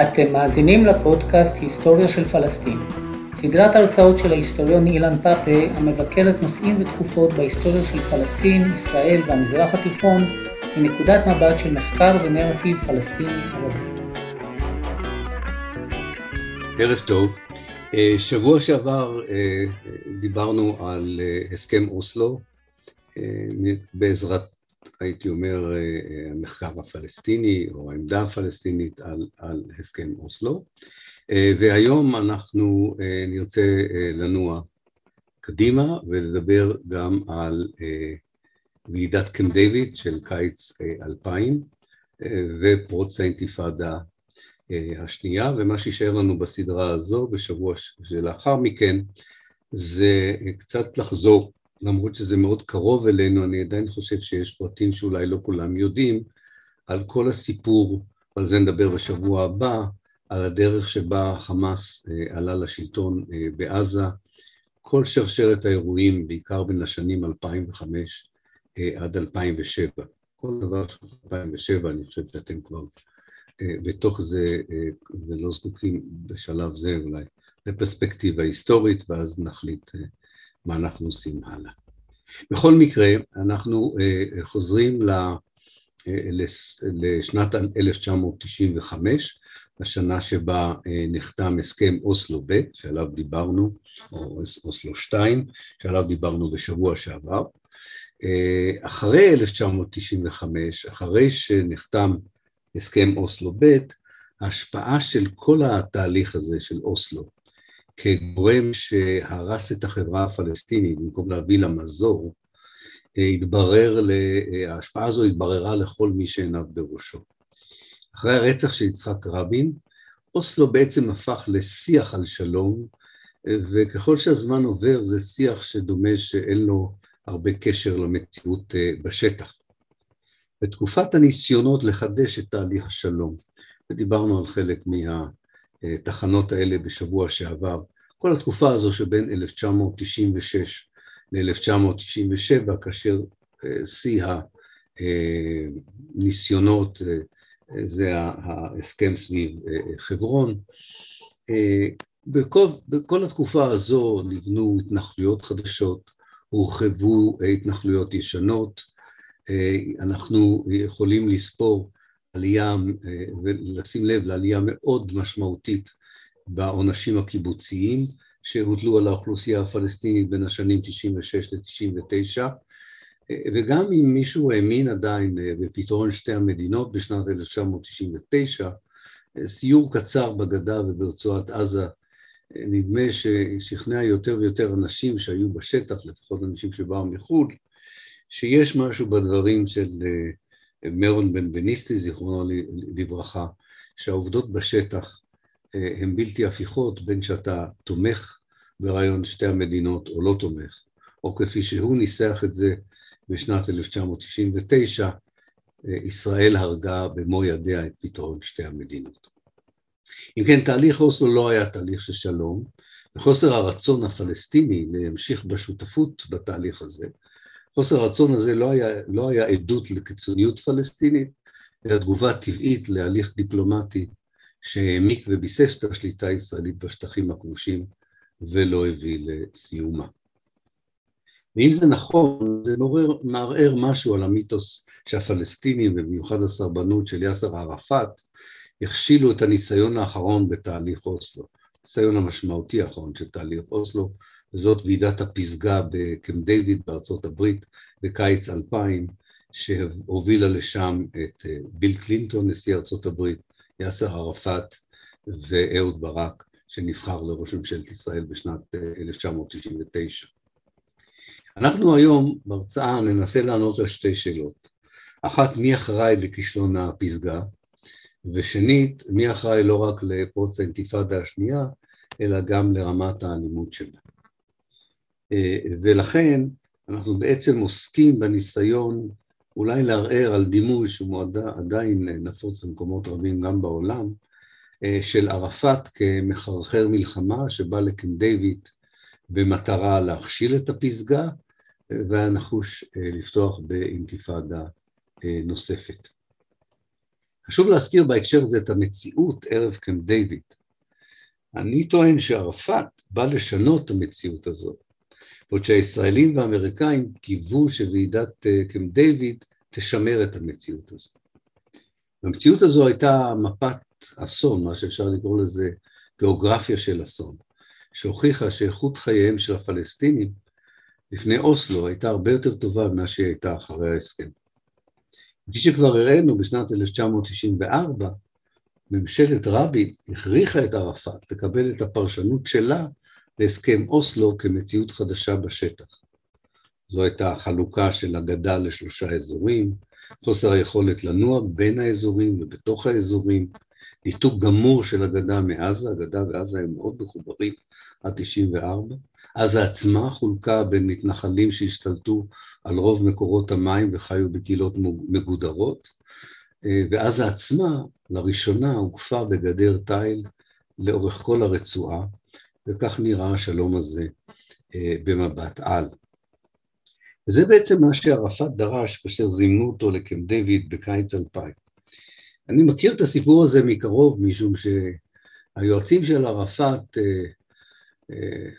אתם מאזינים לפודקאסט היסטוריה של פלסטין, סדרת הרצאות של ההיסטוריון אילן פאפה, המבקרת נושאים ותקופות בהיסטוריה של פלסטין, ישראל והמזרח התיכון, מנקודת מבט של מחקר ונרטיב פלסטיני ערבי. ערב טוב. שבוע שעבר דיברנו על הסכם אוסלו, בעזרת, הייתי אומר, המחקר הפלסטיני או העמדה הפלסטינית על הסכם אוסלו, והיום אנחנו נרצה לנוע קדימה ולדבר גם על ועידת קמפ דיוויד של קיץ 2000 ופרוץ האינתיפאדה השנייה, ומה שישאר לנו בסדרה הזו בשבוע שלאחר מכן זה קצת לחזור, למרות שזה מאוד קרוב אלינו, אני עדיין חושב שיש פרטים שאולי לא כולם יודעים, על כל הסיפור, על זה נדבר בשבוע הבא, על הדרך שבה חמאס עלה לשלטון בעזה, כל שרשרת האירועים, בעיקר בין השנים 2005 עד 2007. כל דבר של 2007, אני חושב שאתם כבר בתוך זה, ולא זקוקים בשלב זה אולי, לפרספקטיבה היסטורית, ואז נחליט מה אנחנו עושים הלאה. בכל מקרה, אנחנו חוזרים לשנת 1995, השנה שבה נחתם הסכם אוסלו ב' שעליו דיברנו, או אוסלו 2, שעליו דיברנו בשבוע שעבר. אחרי 1995, אחרי שנחתם הסכם אוסלו ב', ההשפעה של כל התהליך הזה של אוסלו, כגורם שהרס את החברה הפלסטינית, במקום להביא למזור, ההשפעה הזו התבררה לכל מי שעיניו בראשו. אחרי הרצח של יצחק רבין, אוסלו בעצם הפך לשיח על שלום, וככל שהזמן עובר זה שיח שדומה שאין לו הרבה קשר למציאות בשטח. בתקופת הניסיונות לחדש את תהליך השלום, ודיברנו על חלק מהתחנות האלה בשבוע שעבר, כל התקופה הזו שבין 1996 ל-1997, כאשר שיא הניסיונות, זה ההסכם סביב חברון, בכל התקופה הזו נבנו התנחלויות חדשות, הורחבו התנחלויות ישנות, אנחנו יכולים לספור עלייה ולשים לב לעלייה מאוד משמעותית בעונשים הקיבוציים שהוטלו על האוכלוסייה הפלסטינית בין השנים 96 ל-99, וגם אם מישהו האמין עדיין בפתרון שתי המדינות בשנת 1999, סיור קצר בגדה וברצועת עזה, נדמה ששכנע יותר ויותר אנשים שהיו בשטח, לפחות אנשים שבאו מחו"ל, שיש משהו בדברים של מרון בנבניסטי, זיכרונו לברכה, שהעובדות בשטח הן בלתי הפיכות בין שאתה תומך ברעיון שתי המדינות או לא תומך, או כפי שהוא ניסח את זה בשנת 1999, ישראל הרגה במו ידיה את פתרון שתי המדינות. אם כן, תהליך אוסלו לא היה תהליך של שלום, וחוסר הרצון הפלסטיני להמשיך בשותפות בתהליך הזה, חוסר הרצון הזה לא היה עדות לקיצוניות פלסטינית, אלא תגובה טבעית להליך דיפלומטי שהעמיק וביסס את השליטה הישראלית בשטחים הכבושים ולא הביא לסיומה. ואם זה נכון, זה מערער משהו על המיתוס שהפלסטינים, ובמיוחד הסרבנות של יאסר ערפאת, הכשילו את הניסיון האחרון בתהליך אוסלו, הניסיון המשמעותי האחרון של תהליך אוסלו, וזאת ועידת הפסגה בקמפ דיוויד בארצות הברית בקיץ 2000, שהובילה לשם את ביל קלינטון, נשיא ארצות הברית, יאסר ערפאת ואהוד ברק, שנבחר לראש ממשלת ישראל בשנת 1999. אנחנו היום בהרצאה ננסה לענות על שתי שאלות. אחת, מי אחראי לכישלון הפסגה, ושנית, מי אחראי לא רק לפרוץ האינתיפאדה השנייה, אלא גם לרמת האלימות שלה. ולכן אנחנו בעצם עוסקים בניסיון אולי לערער על דימוי שהוא עדיין נפוץ במקומות רבים גם בעולם, של ערפאת כמחרחר מלחמה שבא לקמפ דיוויד במטרה להכשיל את הפסגה, והנחוש לפתוח באינתיפאדה נוספת. חשוב להזכיר בהקשר זה את המציאות ערב קמפ דיוויד. אני טוען שערפאת בא לשנות את המציאות הזאת, בעוד שהישראלים והאמריקאים קיוו שוועידת קמפ דיוויד תשמר את המציאות הזאת. המציאות הזו הייתה מפת אסון, מה שאפשר לקרוא לזה גיאוגרפיה של אסון, שהוכיחה שאיכות חייהם של הפלסטינים לפני אוסלו הייתה הרבה יותר טובה ממה שהיא הייתה אחרי ההסכם. כפי שכבר הראינו בשנת 1994, ממשלת רבין הכריחה את ערפאת לקבל את הפרשנות שלה להסכם אוסלו כמציאות חדשה בשטח. זו הייתה החלוקה של הגדה לשלושה אזורים, חוסר היכולת לנוע בין האזורים ובתוך האזורים, ניתוק גמור של הגדה מעזה, הגדה ועזה הם מאוד מחוברים עד 94, עזה עצמה חולקה בין מתנחלים שהשתלטו על רוב מקורות המים וחיו בקהילות מגודרות, ועזה עצמה לראשונה הוקפה בגדר תיל לאורך כל הרצועה, וכך נראה השלום הזה במבט על. זה בעצם מה שערפאת דרש כאשר זימנו אותו לקמפ דיוויד בקיץ 2000. אני מכיר את הסיפור הזה מקרוב, משום שהיועצים של ערפאת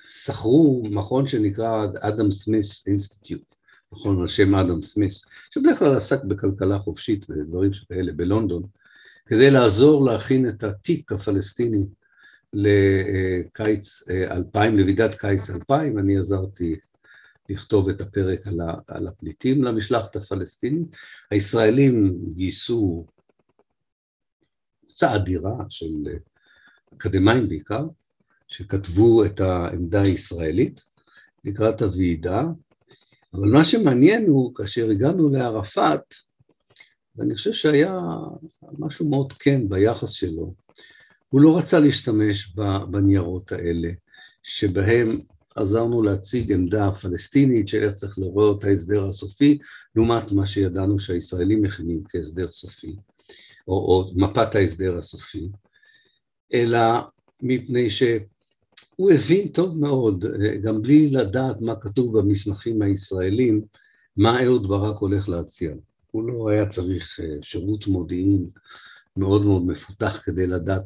שכרו מכון שנקרא אדם סמיס אינסטיטיוט, מכון על שם אדם סמיס, שבדרך כלל עסק בכלכלה חופשית ודברים שכאלה בלונדון, כדי לעזור להכין את התיק הפלסטיני לקיץ 2000, לוועידת קיץ 2000, אני עזרתי לכתוב את הפרק על הפליטים למשלחת הפלסטינית. הישראלים גייסו קבוצה אדירה של אקדמיים בעיקר, שכתבו את העמדה הישראלית לקראת הוועידה, אבל מה שמעניין הוא, כאשר הגענו לערפאת, ואני חושב שהיה משהו מאוד כן ביחס שלו, הוא לא רצה להשתמש בניירות האלה, שבהם עזרנו להציג עמדה פלסטינית של איך צריך לראות ההסדר הסופי, לעומת מה שידענו שהישראלים מכינים כהסדר סופי, או מפת ההסדר הסופי, אלא מפני שהוא הבין טוב מאוד, גם בלי לדעת מה כתוב במסמכים הישראלים, מה אהוד ברק הולך להציע. הוא לא היה צריך שירות מודיעין מאוד מאוד מפותח כדי לדעת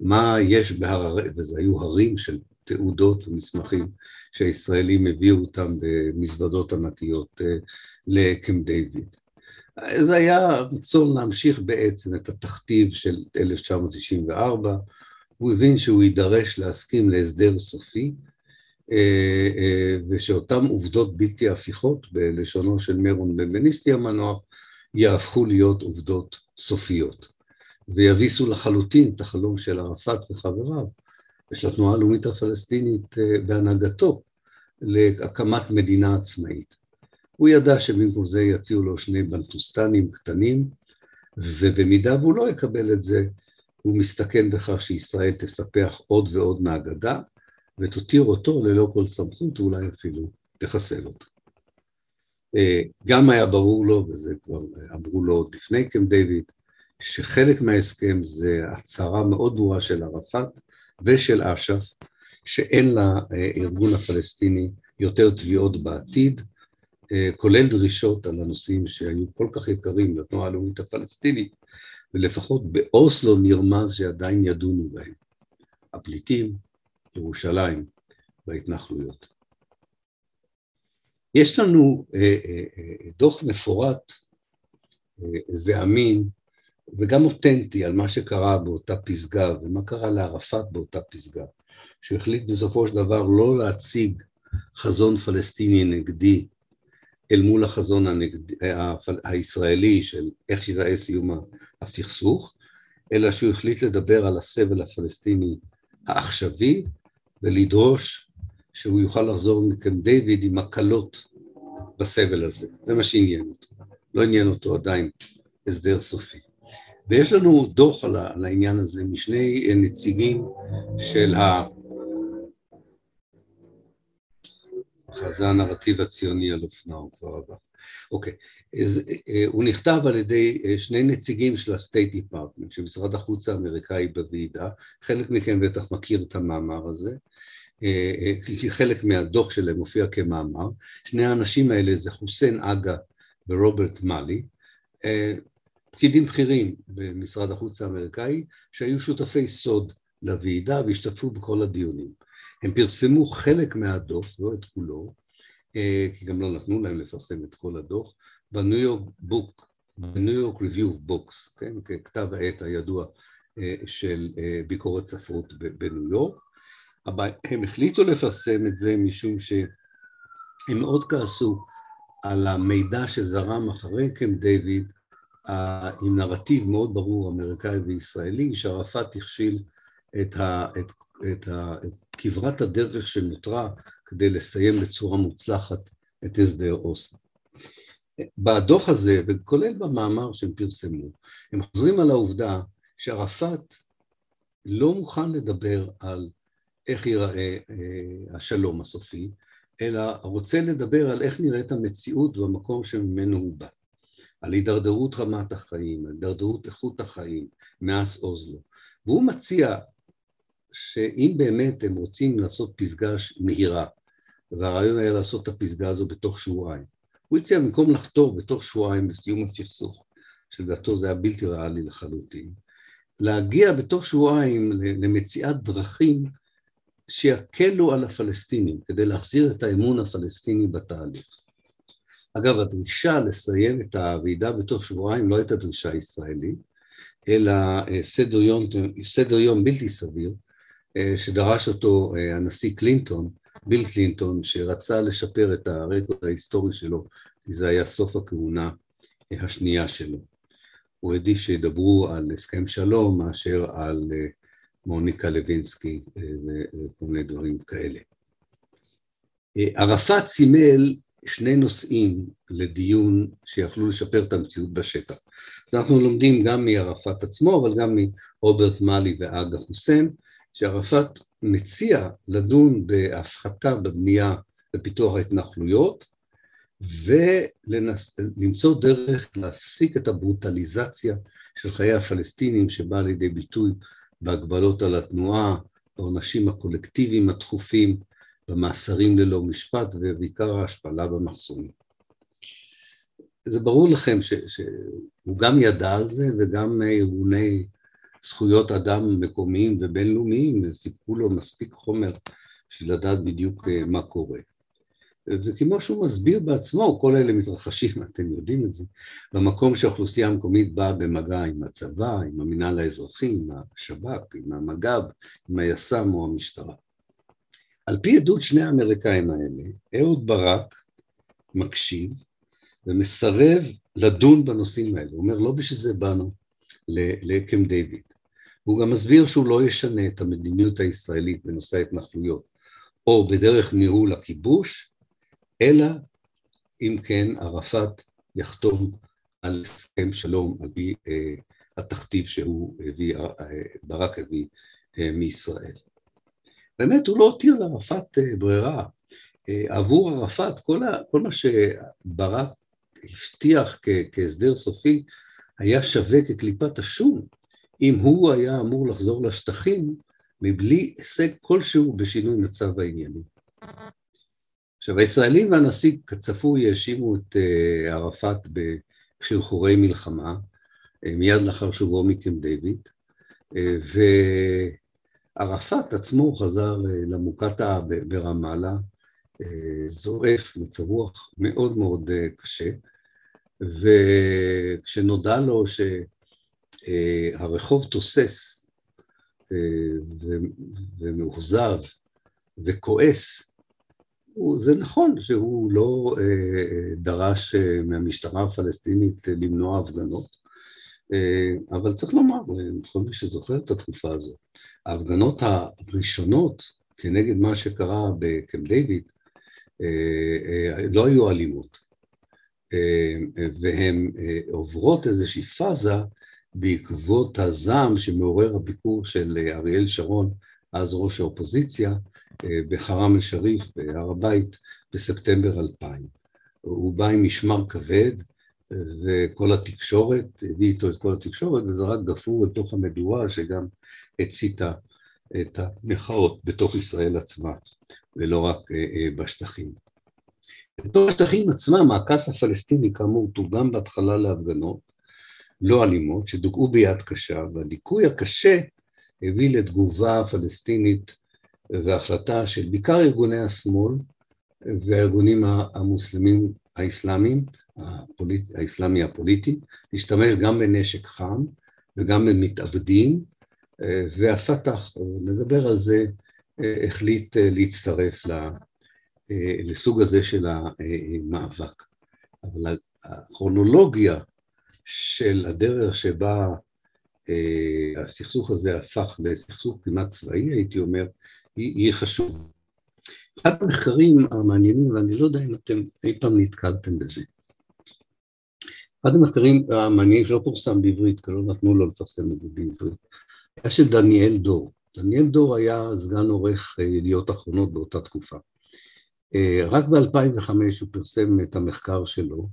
מה יש בהר, וזה היו הרים של תעודות ומסמכים שהישראלים הביאו אותם במזוודות ענקיות לקמפ דיוויד. זה היה רצון להמשיך בעצם את התכתיב של 1994, הוא הבין שהוא יידרש להסכים להסדר סופי, ושאותם עובדות בלתי הפיכות, בלשונו של מרון בנבניסטי המנוח, יהפכו להיות עובדות סופיות, ויביסו לחלוטין את החלום של ערפאת וחבריו, ושל התנועה הלאומית הפלסטינית בהנהגתו, להקמת מדינה עצמאית. הוא ידע שבמקום זה יציעו לו שני בנטוסטנים קטנים, ובמידה והוא לא יקבל את זה, הוא מסתכן בכך שישראל תספח עוד ועוד מהגדה, ותותיר אותו ללא כל סמכות, ואולי אפילו תחסל אותו. גם היה ברור לו, וזה כבר אמרו לו עוד לפני קמפ דיוויד, שחלק מההסכם זה הצהרה מאוד ברורה של ערפאת ושל אש"ף, שאין לארגון הפלסטיני יותר תביעות בעתיד, כולל דרישות על הנושאים שהיו כל כך יקרים לתנועה הלאומית הפלסטינית, ולפחות באוסלו נרמז שעדיין ידונו בהם. הפליטים, ירושלים וההתנחלויות. יש לנו דוח מפורט ואמין וגם אותנטי על מה שקרה באותה פסגה ומה קרה לערפאת באותה פסגה, שהחליט בסופו של דבר לא להציג חזון פלסטיני נגדי, אל מול החזון הישראלי של איך ייראה סיום הסכסוך, אלא שהוא החליט לדבר על הסבל הפלסטיני העכשווי, ולדרוש שהוא יוכל לחזור מקמפ דיוויד עם הקלות בסבל הזה. זה מה שעניין אותו. לא עניין אותו עדיין הסדר סופי. ויש לנו דוח על העניין הזה משני נציגים של זה הנרטיב הציוני על אופנה, הוא כבר עבר. אוקיי, הוא נכתב על ידי שני נציגים של הסטייט דיפארטמנט, של משרד החוץ האמריקאי בוועידה, חלק מכם בטח מכיר את המאמר הזה, כי חלק מהדוח שלהם מופיע כמאמר, שני האנשים האלה זה חוסיין אגה ורוברט מאלי, פקידים בכירים במשרד החוץ האמריקאי, שהיו שותפי סוד לוועידה והשתתפו בכל הדיונים. הם פרסמו חלק מהדוח, לא את כולו, כי גם לא נתנו להם לפרסם את כל הדוח, בניו יורק ריוויו בוקס, כן? ככתב העת הידוע של ביקורת ספרות בניו יורק. אבל הם החליטו לפרסם את זה משום שהם מאוד כעסו על המידע שזרם אחרי קמפ דיוויד, עם נרטיב מאוד ברור אמריקאי וישראלי, שערפאת הכשיל את כברת הדרך שנותרה כדי לסיים בצורה מוצלחת את הסדר אוסלו. בדוח הזה, וכולל במאמר שהם פרסמו, הם חוזרים על העובדה שערפאת לא מוכן לדבר על איך ייראה השלום הסופי, אלא רוצה לדבר על איך נראית המציאות במקום שממנו הוא בא. על הידרדרות רמת החיים, על הידרדרות איכות החיים, מאז אוסלו. והוא מציע שאם באמת הם רוצים לעשות פסגה מהירה, והרעיון היה לעשות את הפסגה הזו בתוך שבועיים, הוא הציע במקום לחתור בתוך שבועיים בסיום הסכסוך, שלדעתו זה היה בלתי ריאלי לחלוטין, להגיע בתוך שבועיים למציאת דרכים שיקלו על הפלסטינים, כדי להחזיר את האמון הפלסטיני בתהליך. אגב, הדרישה לסיים את הוועידה בתוך שבועיים לא הייתה דרישה ישראלית, אלא סדר יום בלתי סביר, שדרש אותו הנשיא קלינטון, ביל קלינטון, שרצה לשפר את הרקורד ההיסטורי שלו, כי זה היה סוף הכהונה השנייה שלו. הוא העדיף שידברו על הסכם שלום מאשר על מוניקה לוינסקי וכל מיני דברים כאלה. ערפאת סימל שני נושאים לדיון שיכלו לשפר את המציאות בשטח. אז אנחנו לומדים גם מערפאת עצמו, אבל גם מרוברט מאלי ואגה חוסיין, שערפאת מציע לדון בהפחתה בבנייה לפיתוח ההתנחלויות, ולמצוא דרך להפסיק את הברוטליזציה של חיי הפלסטינים שבאה לידי ביטוי בהגבלות על התנועה, בעונשים הקולקטיביים התכופים, במאסרים ללא משפט, ובעיקר ההשפלה במחסומים. זה ברור לכם שהוא גם ידע על זה, וגם ארגוני זכויות אדם מקומיים ובינלאומיים סיפקו לו מספיק חומר בשביל לדעת בדיוק מה קורה. וכמו שהוא מסביר בעצמו, כל אלה מתרחשים, אתם יודעים את זה, במקום שהאוכלוסייה המקומית באה במגע עם הצבא, עם המינהל האזרחי, עם השב"כ, עם המג"ב, עם היס"מ או המשטרה. על פי עדות שני האמריקאים האלה, אהוד ברק מקשיב ומסרב לדון בנושאים האלה. הוא אומר, לא בשביל זה באנו לקמפ דיוויד. הוא גם מסביר שהוא לא ישנה את המדיניות הישראלית בנושא ההתנחלויות, או בדרך ניהול הכיבוש, אלא אם כן ערפאת יחתום על הסכם שלום על פי התכתיב שהוא הביא, ברק הביא מישראל. באמת הוא לא הותיר לערפאת ברירה. עבור ערפאת, כל מה שברק הבטיח כהסדר סופי, היה שווה כקליפת השום, אם הוא היה אמור לחזור לשטחים, מבלי הישג כלשהו בשינוי מצב העניינים. עכשיו, הישראלים והנשיא כצפוי יאשימו את ערפאת בחרחורי מלחמה, מיד לאחר שובו מקמפ דיוויד, וערפאת עצמו חזר למוקטעה ברמאללה, זועף, מצב רוח מאוד מאוד קשה, וכשנודע לו שהרחוב תוסס ומאוחזב וכועס, זה נכון שהוא לא דרש מהמשטרה הפלסטינית למנוע הפגנות, אבל צריך לומר, כל מי שזוכר את התקופה הזו, ההפגנות הראשונות כנגד מה שקרה בקמפ דיוויד לא היו אלימות, והן עוברות איזושהי פאזה בעקבות הזעם שמעורר הביקור של אריאל שרון, אז ראש האופוזיציה, בחרם אל-שריף, בהר הבית, בספטמבר 2000. הוא בא עם משמר כבד, וכל התקשורת, הביא איתו את כל התקשורת, וזרק גפרור לתוך המדורה, שגם הציתה את המחאות בתוך ישראל עצמה, ולא רק בשטחים. בתוך השטחים עצמם, הכעס הפלסטיני כאמור, תורגם בהתחלה להפגנות, לא אלימות, שדוכאו ביד קשה, והדיכוי הקשה הביא לתגובה הפלסטינית והחלטה של בעיקר ארגוני השמאל והארגונים המוסלמים האסלאמיים, האסלאמי הפוליטי, להשתמש גם בנשק חם וגם במתאבדים, והפתח, נדבר על זה, החליט להצטרף לסוג הזה של המאבק. אבל הכרונולוגיה של הדרך שבה הסכסוך הזה הפך לסכסוך כמעט צבאי, הייתי אומר, היא חשובה. אחד המחקרים המעניינים, ואני לא יודע אם אתם אי פעם נתקלתם בזה, אחד המחקרים המעניינים שלא פורסם בעברית, כי לא נתנו לו לפרסם את זה בעברית, היה של דניאל דור. דניאל דור היה סגן עורך ידיעות אחרונות באותה תקופה. רק ב-2005 הוא פרסם את המחקר שלו,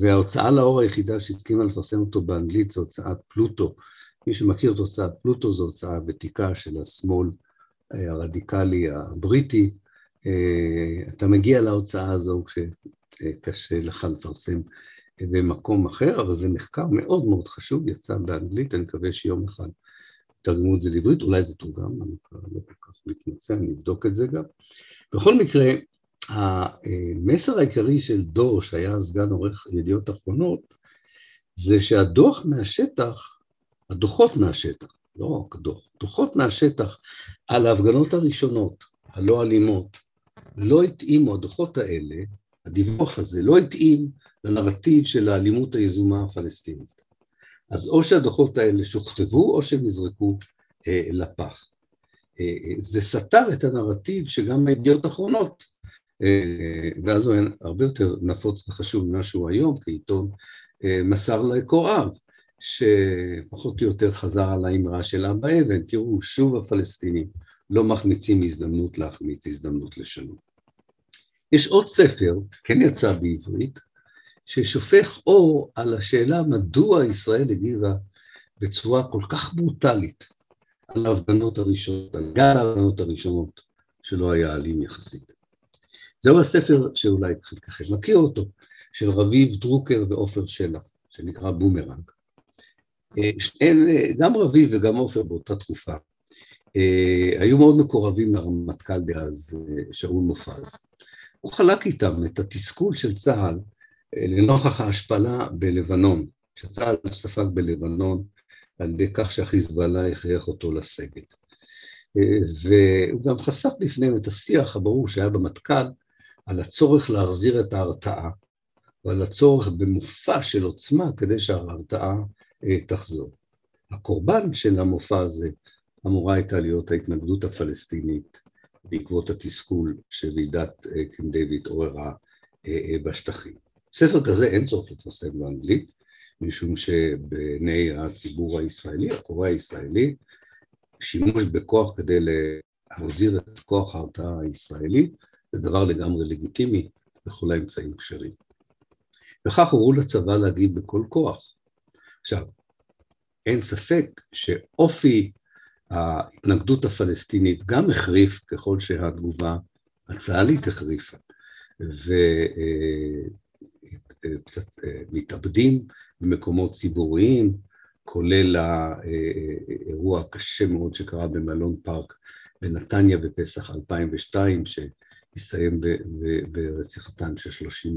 וההוצאה לאור היחידה שהסכימה לפרסם אותו באנגלית זו הוצאת פלוטו. מי שמכיר את הוצאת פלוטו זו הוצאה ותיקה של השמאל הרדיקלי הבריטי. אתה מגיע להוצאה הזו כשקשה לך לפרסם במקום אחר, אבל זה מחקר מאוד מאוד חשוב, יצא באנגלית, אני מקווה שיום אחד תרגמו את זה לעברית, אולי זה תורגם, אני לא כל כך מתמצא, אני אבדוק את זה גם. בכל מקרה, המסר העיקרי של דור, שהיה סגן עורך ידיעות אחרונות, זה שהדוח מהשטח, הדוחות מהשטח, לא רק דוח, דוחות מהשטח על ההפגנות הראשונות, הלא אלימות, לא התאימו, הדוחות האלה, הדיווח הזה לא התאים לנרטיב של האלימות היזומה הפלסטינית. אז או שהדוחות האלה שוכתבו או שנזרקו לפח. זה סתר את הנרטיב שגם הידיעות אחרונות, ואז הוא הרבה יותר נפוץ וחשוב ממה שהוא היום, כי עיתון מסר לקוראיו, שפחות או יותר חזר על האמרה של אבא אבן, תראו, שוב הפלסטינים לא מחמיצים הזדמנות להחמיץ, הזדמנות לשלום. יש עוד ספר, כן יצא בעברית, ששופך אור על השאלה מדוע ישראל הגיבה בצורה כל כך ברוטלית על ההפגנות הראשונות, על גל ההפגנות הראשונות שלא היה אלים יחסית. זהו הספר שאולי חלקכם מכיר אותו, של רביב דרוקר ועופר שלח, שנקרא בומרנג. גם רביב וגם עופר באותה תקופה היו מאוד מקורבים לרמטכ"ל דאז שאול מופז. הוא חלק איתם את התסכול של צה"ל לנוכח ההשפלה בלבנון, שצה"ל ספג בלבנון על ידי כך שהחיזבאללה הכריח אותו לסגת. והוא גם חשף בפניהם את השיח הברור שהיה במטכ"ל על הצורך להחזיר את ההרתעה, ועל הצורך במופע של עוצמה כדי שההרתעה תחזור. הקורבן של המופע הזה אמורה הייתה להיות ההתנגדות הפלסטינית, בעקבות התסכול שוועידת קמפ דיוויד עוררה בשטחים. ספר כזה אין צורך לפרסם באנגלית, משום שבעיני הציבור הישראלי, הקורא הישראלי, שימוש בכוח כדי להחזיר את כוח ההרתעה הישראלי, זה דבר לגמרי לגיטימי בכל האמצעים כשרים. וכך הורו לצבא להגיד בכל כוח. עכשיו, אין ספק שאופי ההתנגדות הפלסטינית גם החריף ככל שהתגובה הצה"לית החריפה, ומתאבדים במקומות ציבוריים, כולל האירוע הקשה מאוד שקרה במלון פארק בנתניה בפסח 2002, שהסתיים ברציחתם של 30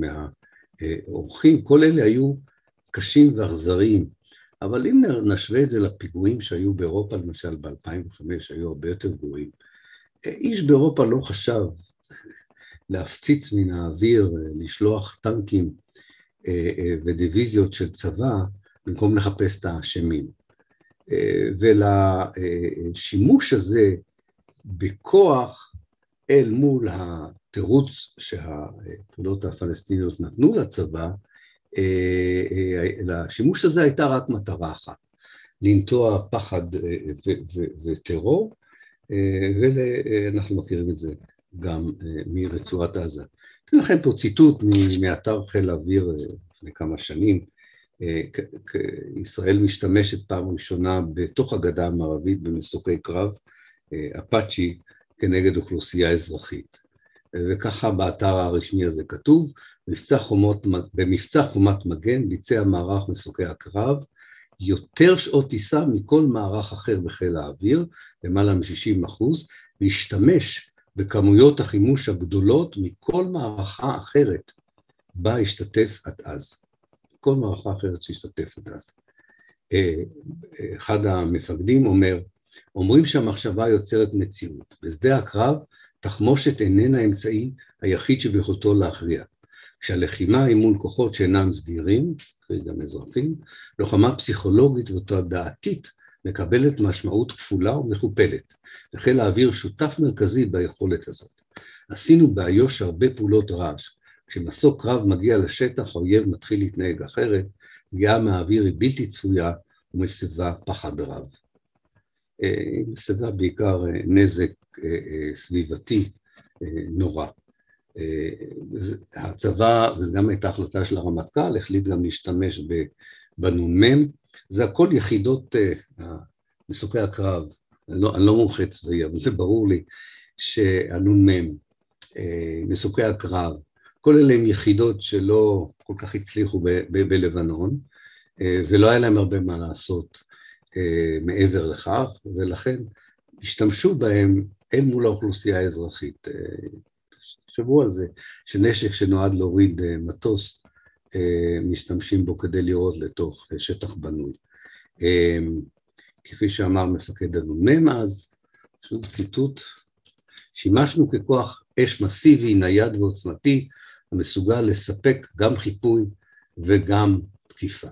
מהאורחים, כל אלה היו קשים ואכזריים, אבל אם נשווה את זה לפיגועים שהיו באירופה, למשל ב-2005 היו הרבה יותר גרועים, איש באירופה לא חשב להפציץ מן האוויר, לשלוח טנקים ודיוויזיות של צבא, במקום לחפש את האשמים. ולשימוש הזה בכוח אל מול התירוץ שהפעולות הפלסטיניות נתנו לצבא, לשימוש הזה הייתה רק מטרה אחת, לנטוע פחד וטרור, ואנחנו מכירים את זה גם מרצועת עזה. אתן לכם פה ציטוט מאתר חיל האוויר לפני כמה שנים, ישראל משתמשת פעם ראשונה בתוך הגדה המערבית במסוקי קרב אפאצ'י כנגד אוכלוסייה אזרחית. וככה באתר הרשמי הזה כתוב, במבצע חומת מגן ביצע מערך מסוקי הקרב, יותר שעות טיסה מכל מערך אחר בחיל האוויר, למעלה מ-60%, והשתמש בכמויות החימוש הגדולות מכל מערכה אחרת, בה השתתף עד אז. כל מערכה אחרת שהשתתף עד אז. אחד המפקדים אומר, אומרים שהמחשבה יוצרת מציאות, בשדה הקרב תחמושת איננה האמצעי היחיד שביכולתו להכריע. כשהלחימה היא מול כוחות שאינם סדירים, גם אזרחים, לוחמה פסיכולוגית ותודעתית מקבלת משמעות כפולה ומכופלת. לחיל האוויר שותף מרכזי ביכולת הזאת. עשינו באיו"ש הרבה פעולות רעש. כשמסוק קרב מגיע לשטח, האויב מתחיל להתנהג אחרת, פגיעה מהאוויר היא בלתי צפויה ומסבה פחד רב. היא מסבה בעיקר נזק סביבתי נורא. הצבא, וזה גם הייתה החלטה של הרמטכ"ל, החליט גם להשתמש בנ"מ, זה הכל יחידות מסוקי הקרב, אני לא מומחה צבאי, אבל זה ברור לי שהנ"מ, מסוקי הקרב, כל אלה הם יחידות שלא כל כך הצליחו בלבנון, ולא היה להם הרבה מה לעשות מעבר לכך, ולכן השתמשו בהם אל מול האוכלוסייה האזרחית, שבוע על זה, שנשק שנועד להוריד מטוס, משתמשים בו כדי לראות לתוך שטח בנוי. כפי שאמר מפקד הנ"מ אז, שוב ציטוט, שימשנו ככוח אש מסיבי, נייד ועוצמתי, המסוגל לספק גם חיפוי וגם תקיפה.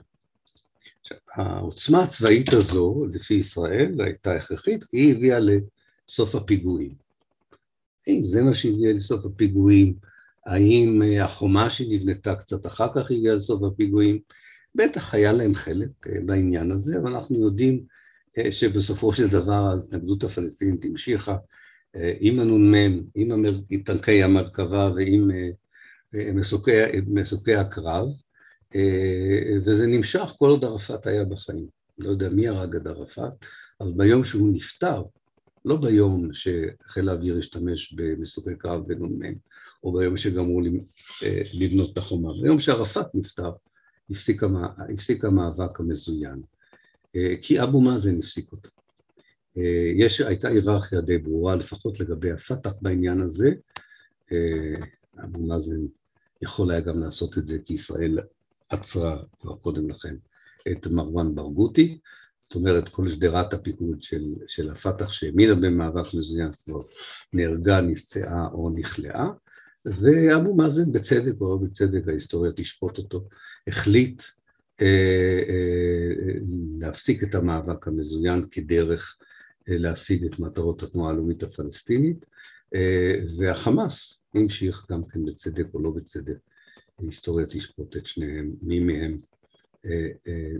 העוצמה הצבאית הזו, לפי ישראל, הייתה הכרחית, כי היא הביאה לסוף הפיגועים. אם זה מה שהביאה לסוף הפיגועים, האם החומה שנבנתה קצת אחר כך הביאה לסוף הפיגועים, בטח היה להם חלק בעניין הזה, אבל אנחנו יודעים שבסופו של דבר ההתנגדות הפלסטינית המשיכה, עם הנ"מ, עם טנקי המרכבה ועם מסוקי הקרב, וזה נמשך כל עוד ערפאת היה בחיים. לא יודע מי הרג את ערפאת, אבל ביום שהוא נפטר, לא ביום שחיל האוויר השתמש במסוקי קרב ונ"מ, או ביום שגמרו לבנות את החומה, ביום שערפאת נפטר, הפסיק המאבק המזוין, כי אבו מאזן הפסיק אותו. הייתה היררכיה די ברורה, לפחות לגבי הפתח בעניין הזה, אבו מאזן יכול היה גם לעשות את זה, כי ישראל עצרה כבר קודם לכן את מרואן ברגותי, זאת אומרת, כל שדרת הפיקוד של הפתח שהעמידה במאבק מזוין כבר נהרגה, נפצעה או נכלאה, ואבו מאזן בצדק, או בצדק ההיסטוריה תשפוט אותו, החליט להפסיק את המאבק המזוין כדרך להשיג את מטרות התנועה הלאומית הפלסטינית, והחמאס המשיך גם כן בצדק או לא בצדק, ההיסטוריה תשפוט את שניהם, מי מהם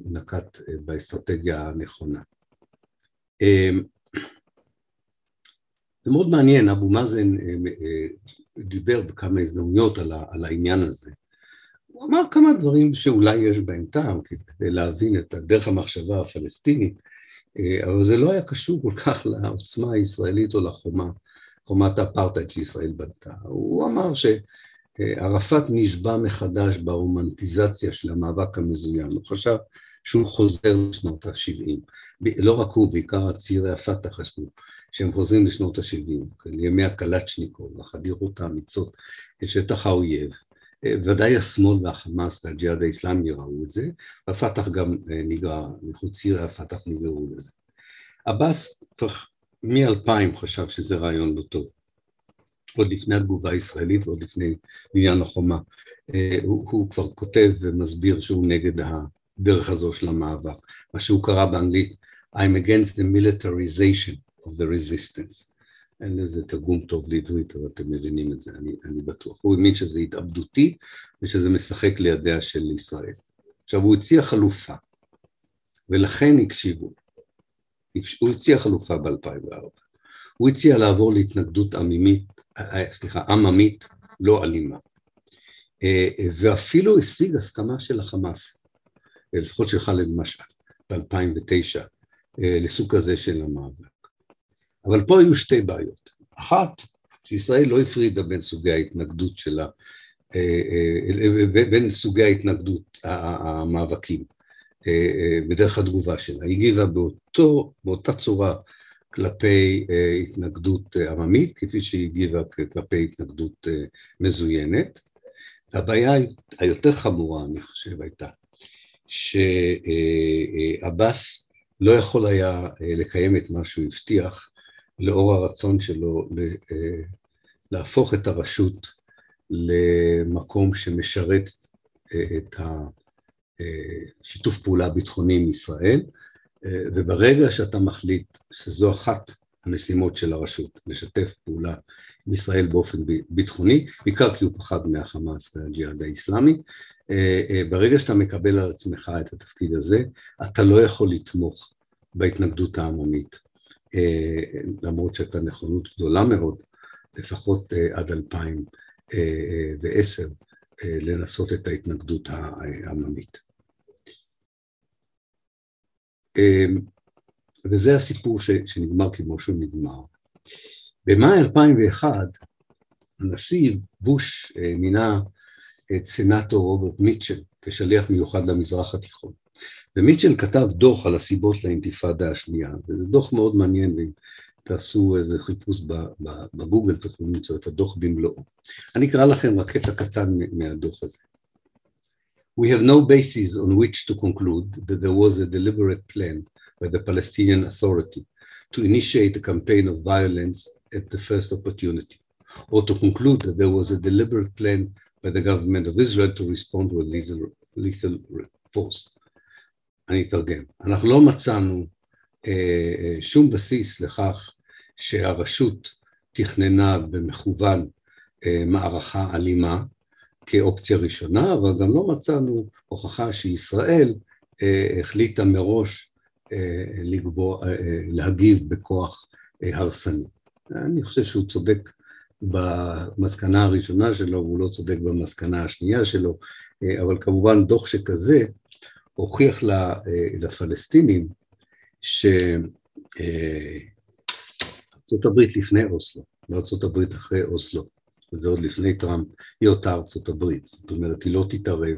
נקט באסטרטגיה הנכונה. זה מאוד מעניין, אבו מאזן דיבר בכמה הזדמנויות על העניין הזה. הוא אמר כמה דברים שאולי יש בהם טעם, כדי להבין את דרך המחשבה הפלסטינית, אבל זה לא היה קשור כל כך לעוצמה הישראלית או לחומת האפרטהייד שישראל בנתה. הוא אמר שערפאת נשבע מחדש ברומנטיזציה של המאבק המזוין, הוא חשב שהוא חוזר לשנות ה-70, לא רק הוא, בעיקר הצעירי הפתח חשבו, שהם חוזרים לשנות ה-70, לימי הקלצ'ניקוב, החדירות האמיצות לשטח האויב, ודאי השמאל והחמאס והג'יהאד האסלאמי ראו את זה, והפתח גם נגרר, מחוצי והפתח נגררו לזה. עבאס מ-2000 חשב שזה רעיון לא טוב, עוד לפני התגובה הישראלית ועוד לפני בניין החומה, הוא כבר כותב ומסביר שהוא נגד הדרך הזו של המאבק, מה שהוא קרא באנגלית, I'm against the militarization of the resistance. אין לזה תרגום טוב לעברית, אבל אתם מבינים את זה, אני בטוח. הוא האמין שזה התאבדותי, ושזה משחק לידיה של ישראל. עכשיו, הוא הציע חלופה, ולכן הקשיבו. הוא הציע חלופה ב-2004. הוא הציע לעבור להתנגדות עממית, לא אלימה. ואפילו השיג הסכמה של החמאס, לפחות של ח'אלד משעל, ב-2009, לסוג הזה של המאבק. אבל פה היו שתי בעיות. אחת, שישראל לא הפרידה בין סוגי ההתנגדות שלה, בין סוגי ההתנגדות המאבקים, בדרך התגובה שלה. היא הגיבה באותה צורה כלפי התנגדות עממית, כפי שהיא הגיבה כלפי התנגדות מזוינת. הבעיה היותר חמורה, אני חושב, הייתה, שעבאס לא יכול היה לקיים את מה שהוא הבטיח, לאור הרצון שלו להפוך את הרשות למקום שמשרת את השיתוף פעולה הביטחוני עם ישראל, וברגע שאתה מחליט שזו אחת המשימות של הרשות, לשתף פעולה עם ישראל באופן ביטחוני, בעיקר כי הוא פחד מהחמאס והג'יהאד האיסלאמי, ברגע שאתה מקבל על עצמך את התפקיד הזה, אתה לא יכול לתמוך בהתנגדות העממית, למרות שהייתה נכונות גדולה מאוד, לפחות עד 2010, לנסות את ההתנגדות העממית. וזה הסיפור שנגמר כמו שהוא נגמר. במאי 2001, הנשיא בוש מינה את סנאטור רוברט מיטשל, כשליח מיוחד למזרח התיכון. ומיטשל כתב דוח על הסיבות לאינתיפאדה השנייה, וזה דוח מאוד מעניין, ואם תעשו איזה חיפוש בגוגל, תוכלו למצוא את הדוח במלואו. אני אקרא לכם רק קטע קטן מהדוח הזה. We have no basis on which to conclude that there was a deliberate plan by the Palestinian Authority to initiate a campaign of violence at the first opportunity, or to conclude that there was a deliberate plan by the government of Israel to respond with lethal force. אני אתרגם. אנחנו לא מצאנו שום בסיס לכך שהרשות תכננה במכוון מערכה אלימה כאופציה ראשונה, אבל גם לא מצאנו הוכחה שישראל החליטה מראש להגיב בכוח הרסני. אני חושב שהוא צודק במסקנה הראשונה שלו, והוא לא צודק במסקנה השנייה שלו, אבל כמובן דוח שכזה הוכיח לפלסטינים שארצות הברית לפני אוסלו, וארצות הברית אחרי אוסלו, וזה עוד לפני טראמפ, היא אותה ארצות הברית, זאת אומרת היא לא תתערב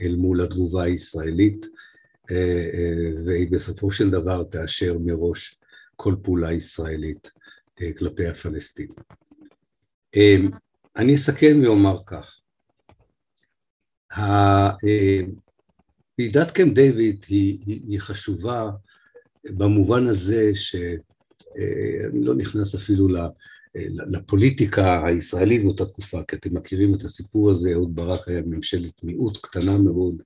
אל מול התגובה הישראלית, והיא בסופו של דבר תאשר מראש כל פעולה ישראלית כלפי הפלסטינים. אני אסכם ואומר כך, ועידת קמפ דיוויד היא חשובה במובן הזה שאני לא נכנס אפילו לפוליטיקה הישראלית באותה תקופה, כי אתם מכירים את הסיפור הזה, אהוד ברק היה ממשלת מיעוט קטנה מאוד,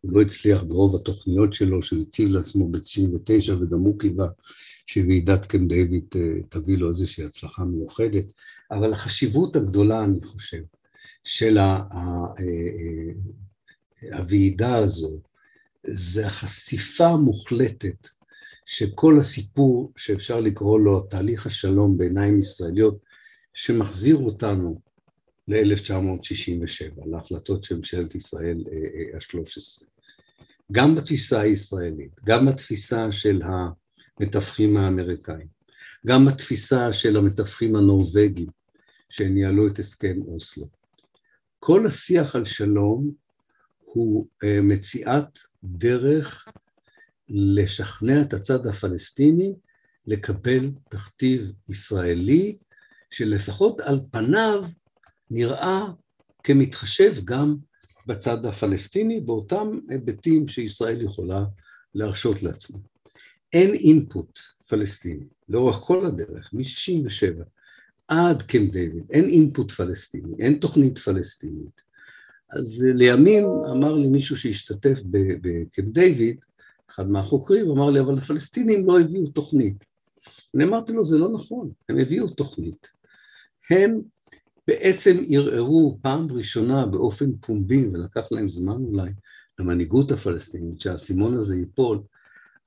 הוא לא הצליח ברוב התוכניות שלו, שהציב לעצמו ב-99, וגם הוא קיווה שוועידת קמפ דיוויד תביא לו איזושהי הצלחה מיוחדת, אבל החשיבות הגדולה, אני חושב, של הוועידה הזו, זה החשיפה מוחלטת שכל הסיפור שאפשר לקרוא לו תהליך השלום בעיניים ישראליות, שמחזיר אותנו ל-1967, להחלטות של ממשלת ישראל ה-13. גם בתפיסה הישראלית, גם בתפיסה של המתווכים האמריקאים, גם בתפיסה של המתווכים הנורבגים, שניהלו את הסכם אוסלו. כל השיח על שלום הוא מציאת דרך לשכנע את הצד הפלסטיני לקבל תכתיב ישראלי, שלפחות על פניו נראה כמתחשב גם בצד הפלסטיני, באותם היבטים שישראל יכולה להרשות לעצמה. אין אינפוט פלסטיני, לאורך כל הדרך, מ-67 עד קמפ דיוויד, אין אינפוט פלסטיני, אין תוכנית פלסטינית. אז לימים אמר לי מישהו שהשתתף בקמפ דיוויד, אחד מהחוקרים, אמר לי, אבל הפלסטינים לא הביאו תוכנית. אני אמרתי לו, זה לא נכון, הם הביאו תוכנית. הם בעצם ערערו פעם ראשונה באופן פומבי, ולקח להם זמן אולי, למנהיגות הפלסטינית, שהסימון הזה ייפול,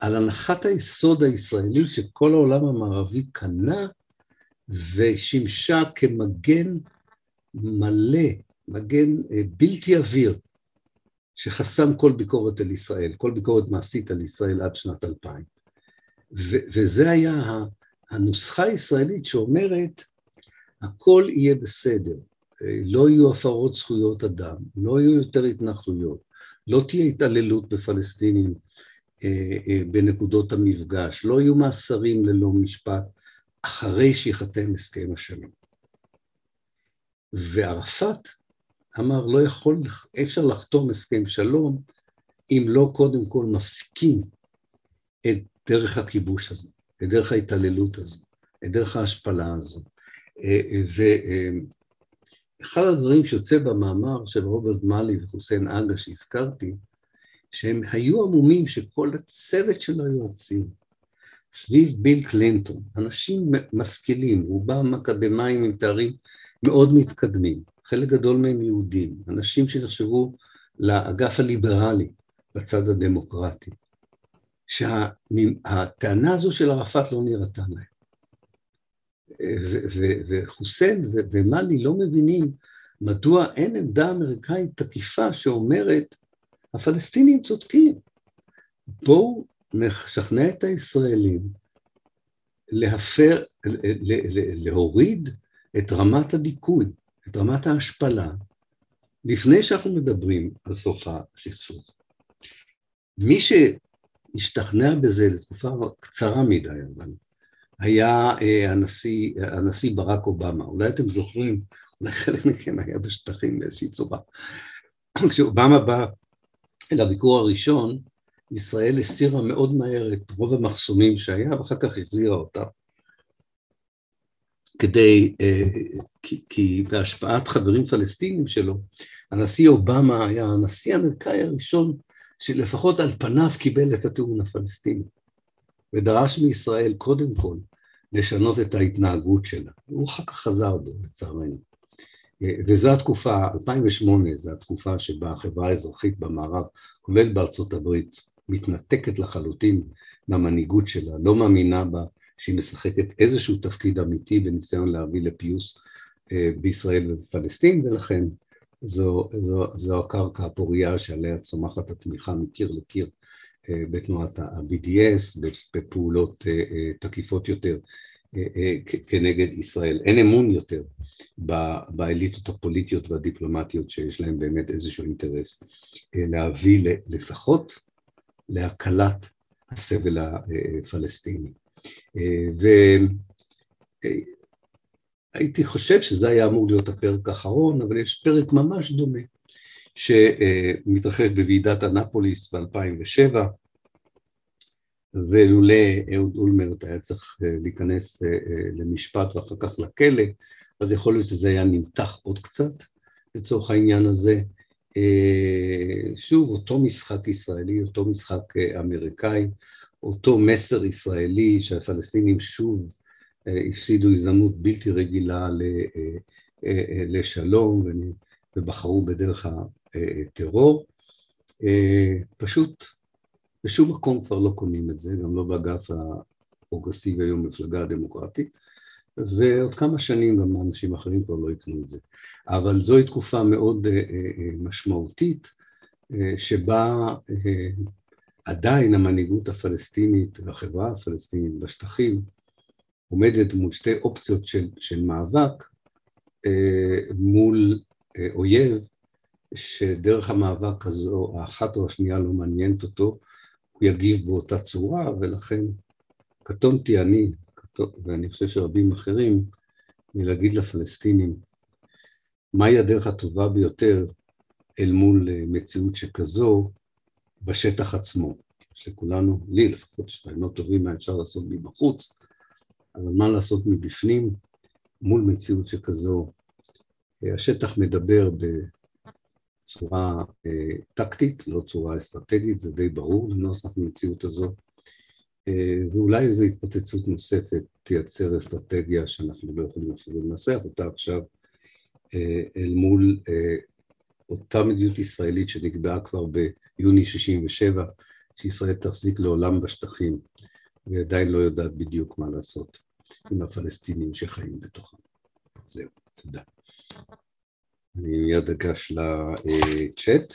על הנחת היסוד הישראלית שכל העולם המערבי קנה, ושימשה כמגן מלא, מגן בלתי עביר, שחסם כל ביקורת על ישראל, כל ביקורת מעשית על ישראל עד שנת 2000. וזה היה הנוסחה הישראלית שאומרת, הכל יהיה בסדר, לא יהיו הפרות זכויות אדם, לא יהיו יותר התנחלויות, לא תהיה התעללות בפלסטינים בנקודות המפגש, לא יהיו מאסרים ללא משפט, אחרי שיחתם הסכם השלום. וערפאת אמר, לא יכול, אי אפשר לחתום הסכם שלום, אם לא קודם כל מפסיקים את דרך הכיבוש הזה, את דרך ההתעללות הזו, את דרך ההשפלה הזו. ואחד הדברים שיוצא במאמר של רוברט מאלי וחוסיין אגה שהזכרתי, שהם היו עמומים שכל הצוות של היועצים, סביב ביל קלינטון, אנשים משכילים, רובם אקדמיים עם תארים מאוד מתקדמים, חלק גדול מהם יהודים, אנשים שנחשבו לאגף הליברלי, לצד הדמוקרטי, שהטענה הזו של ערפאת לא נראתה להם. וחוסיין ומאלי לא מבינים מדוע אין עמדה אמריקאית תקיפה שאומרת, הפלסטינים צודקים, בואו נשכנע את הישראלים להוריד את רמת הדיכוי, את רמת ההשפלה, לפני שאנחנו מדברים על סוף הסכסוך. מי שהשתכנע בזה לתקופה קצרה מדי, אבל, היה הנשיא ברק אובמה. אולי אתם זוכרים, אולי חלק מכם היה בשטחים באיזושהי צורה. כשאובמה בא אל הביקור הראשון, ישראל הסירה מאוד מהר את רוב המחסומים שהיה, ואחר כך החזירה אותם. כי בהשפעת חברים פלסטינים שלו, הנשיא אובמה היה הנשיא האמריקאי הראשון, שלפחות על פניו קיבל את הטיעון הפלסטיני, ודרש מישראל קודם כל לשנות את ההתנהגות שלה. הוא אחר כך חזר בו, לצערנו. וזו התקופה, 2008, זו התקופה שבה החברה האזרחית במערב, כולל בארצות הברית, מתנתקת לחלוטין מהמנהיגות שלה, לא מאמינה בה, שהיא משחקת איזשהו תפקיד אמיתי בניסיון להביא לפיוס בישראל ובפלסטין, ולכן זו הקרקע הפוריה שעליה צומחת התמיכה מקיר לקיר בתנועת ה-BDS, בפעולות תקיפות יותר כנגד ישראל. אין אמון יותר באליטות הפוליטיות והדיפלומטיות שיש להם באמת איזשהו אינטרס להביא לפחות להקלת הסבל הפלסטיני. והייתי חושב שזה היה אמור להיות הפרק האחרון, אבל יש פרק ממש דומה, שמתרחש בוועידת אנאפוליס ב-2007, ולולא אהוד אולמרט היה צריך להיכנס למשפט ואחר כך לכלא, אז יכול להיות שזה היה נמתח עוד קצת לצורך העניין הזה. שוב, אותו משחק ישראלי, אותו משחק אמריקאי, אותו מסר ישראלי שהפלסטינים שוב הפסידו הזדמנות בלתי רגילה לשלום, ובחרו בדרך הטרור. פשוט בשום מקום כבר לא קונים את זה, גם לא באגף הפרוגרסיבי היום מפלגה הדמוקרטית, ועוד כמה שנים גם אנשים אחרים כבר לא יקנו את זה. אבל זוהי תקופה מאוד משמעותית, שבה עדיין המנהיגות הפלסטינית והחברה הפלסטינית בשטחים עומדת מול שתי אופציות של מאבק, מול אויב שדרך המאבק הזו, האחת או השנייה לא מעניינת אותו, הוא יגיב באותה צורה, ולכן קטונתי אני, ואני חושב שרבים אחרים, מלהגיד לפלסטינים, מהי הדרך הטובה ביותר אל מול מציאות שכזו בשטח עצמו. יש לכולנו, לי לפחות, שרעיונות טובים מה אפשר לעשות מבחוץ, אבל מה לעשות מבפנים מול מציאות שכזו. השטח מדבר בצורה טקטית, לא צורה אסטרטגית, זה די ברור לנוס אנחנו מציאות הזו, ואולי איזו התפוצצות נוספת תייצר אסטרטגיה שאנחנו לא יכולים אפילו לנסח אותה עכשיו, אל מול אותה מדיניות ישראלית שנקבעה כבר ביוני 67, שישראל תחזיק לעולם בשטחים, ועדיין לא יודעת בדיוק מה לעשות עם הפלסטינים שחיים בתוכם. זהו, תודה. אני מיד אגש לצ'אט.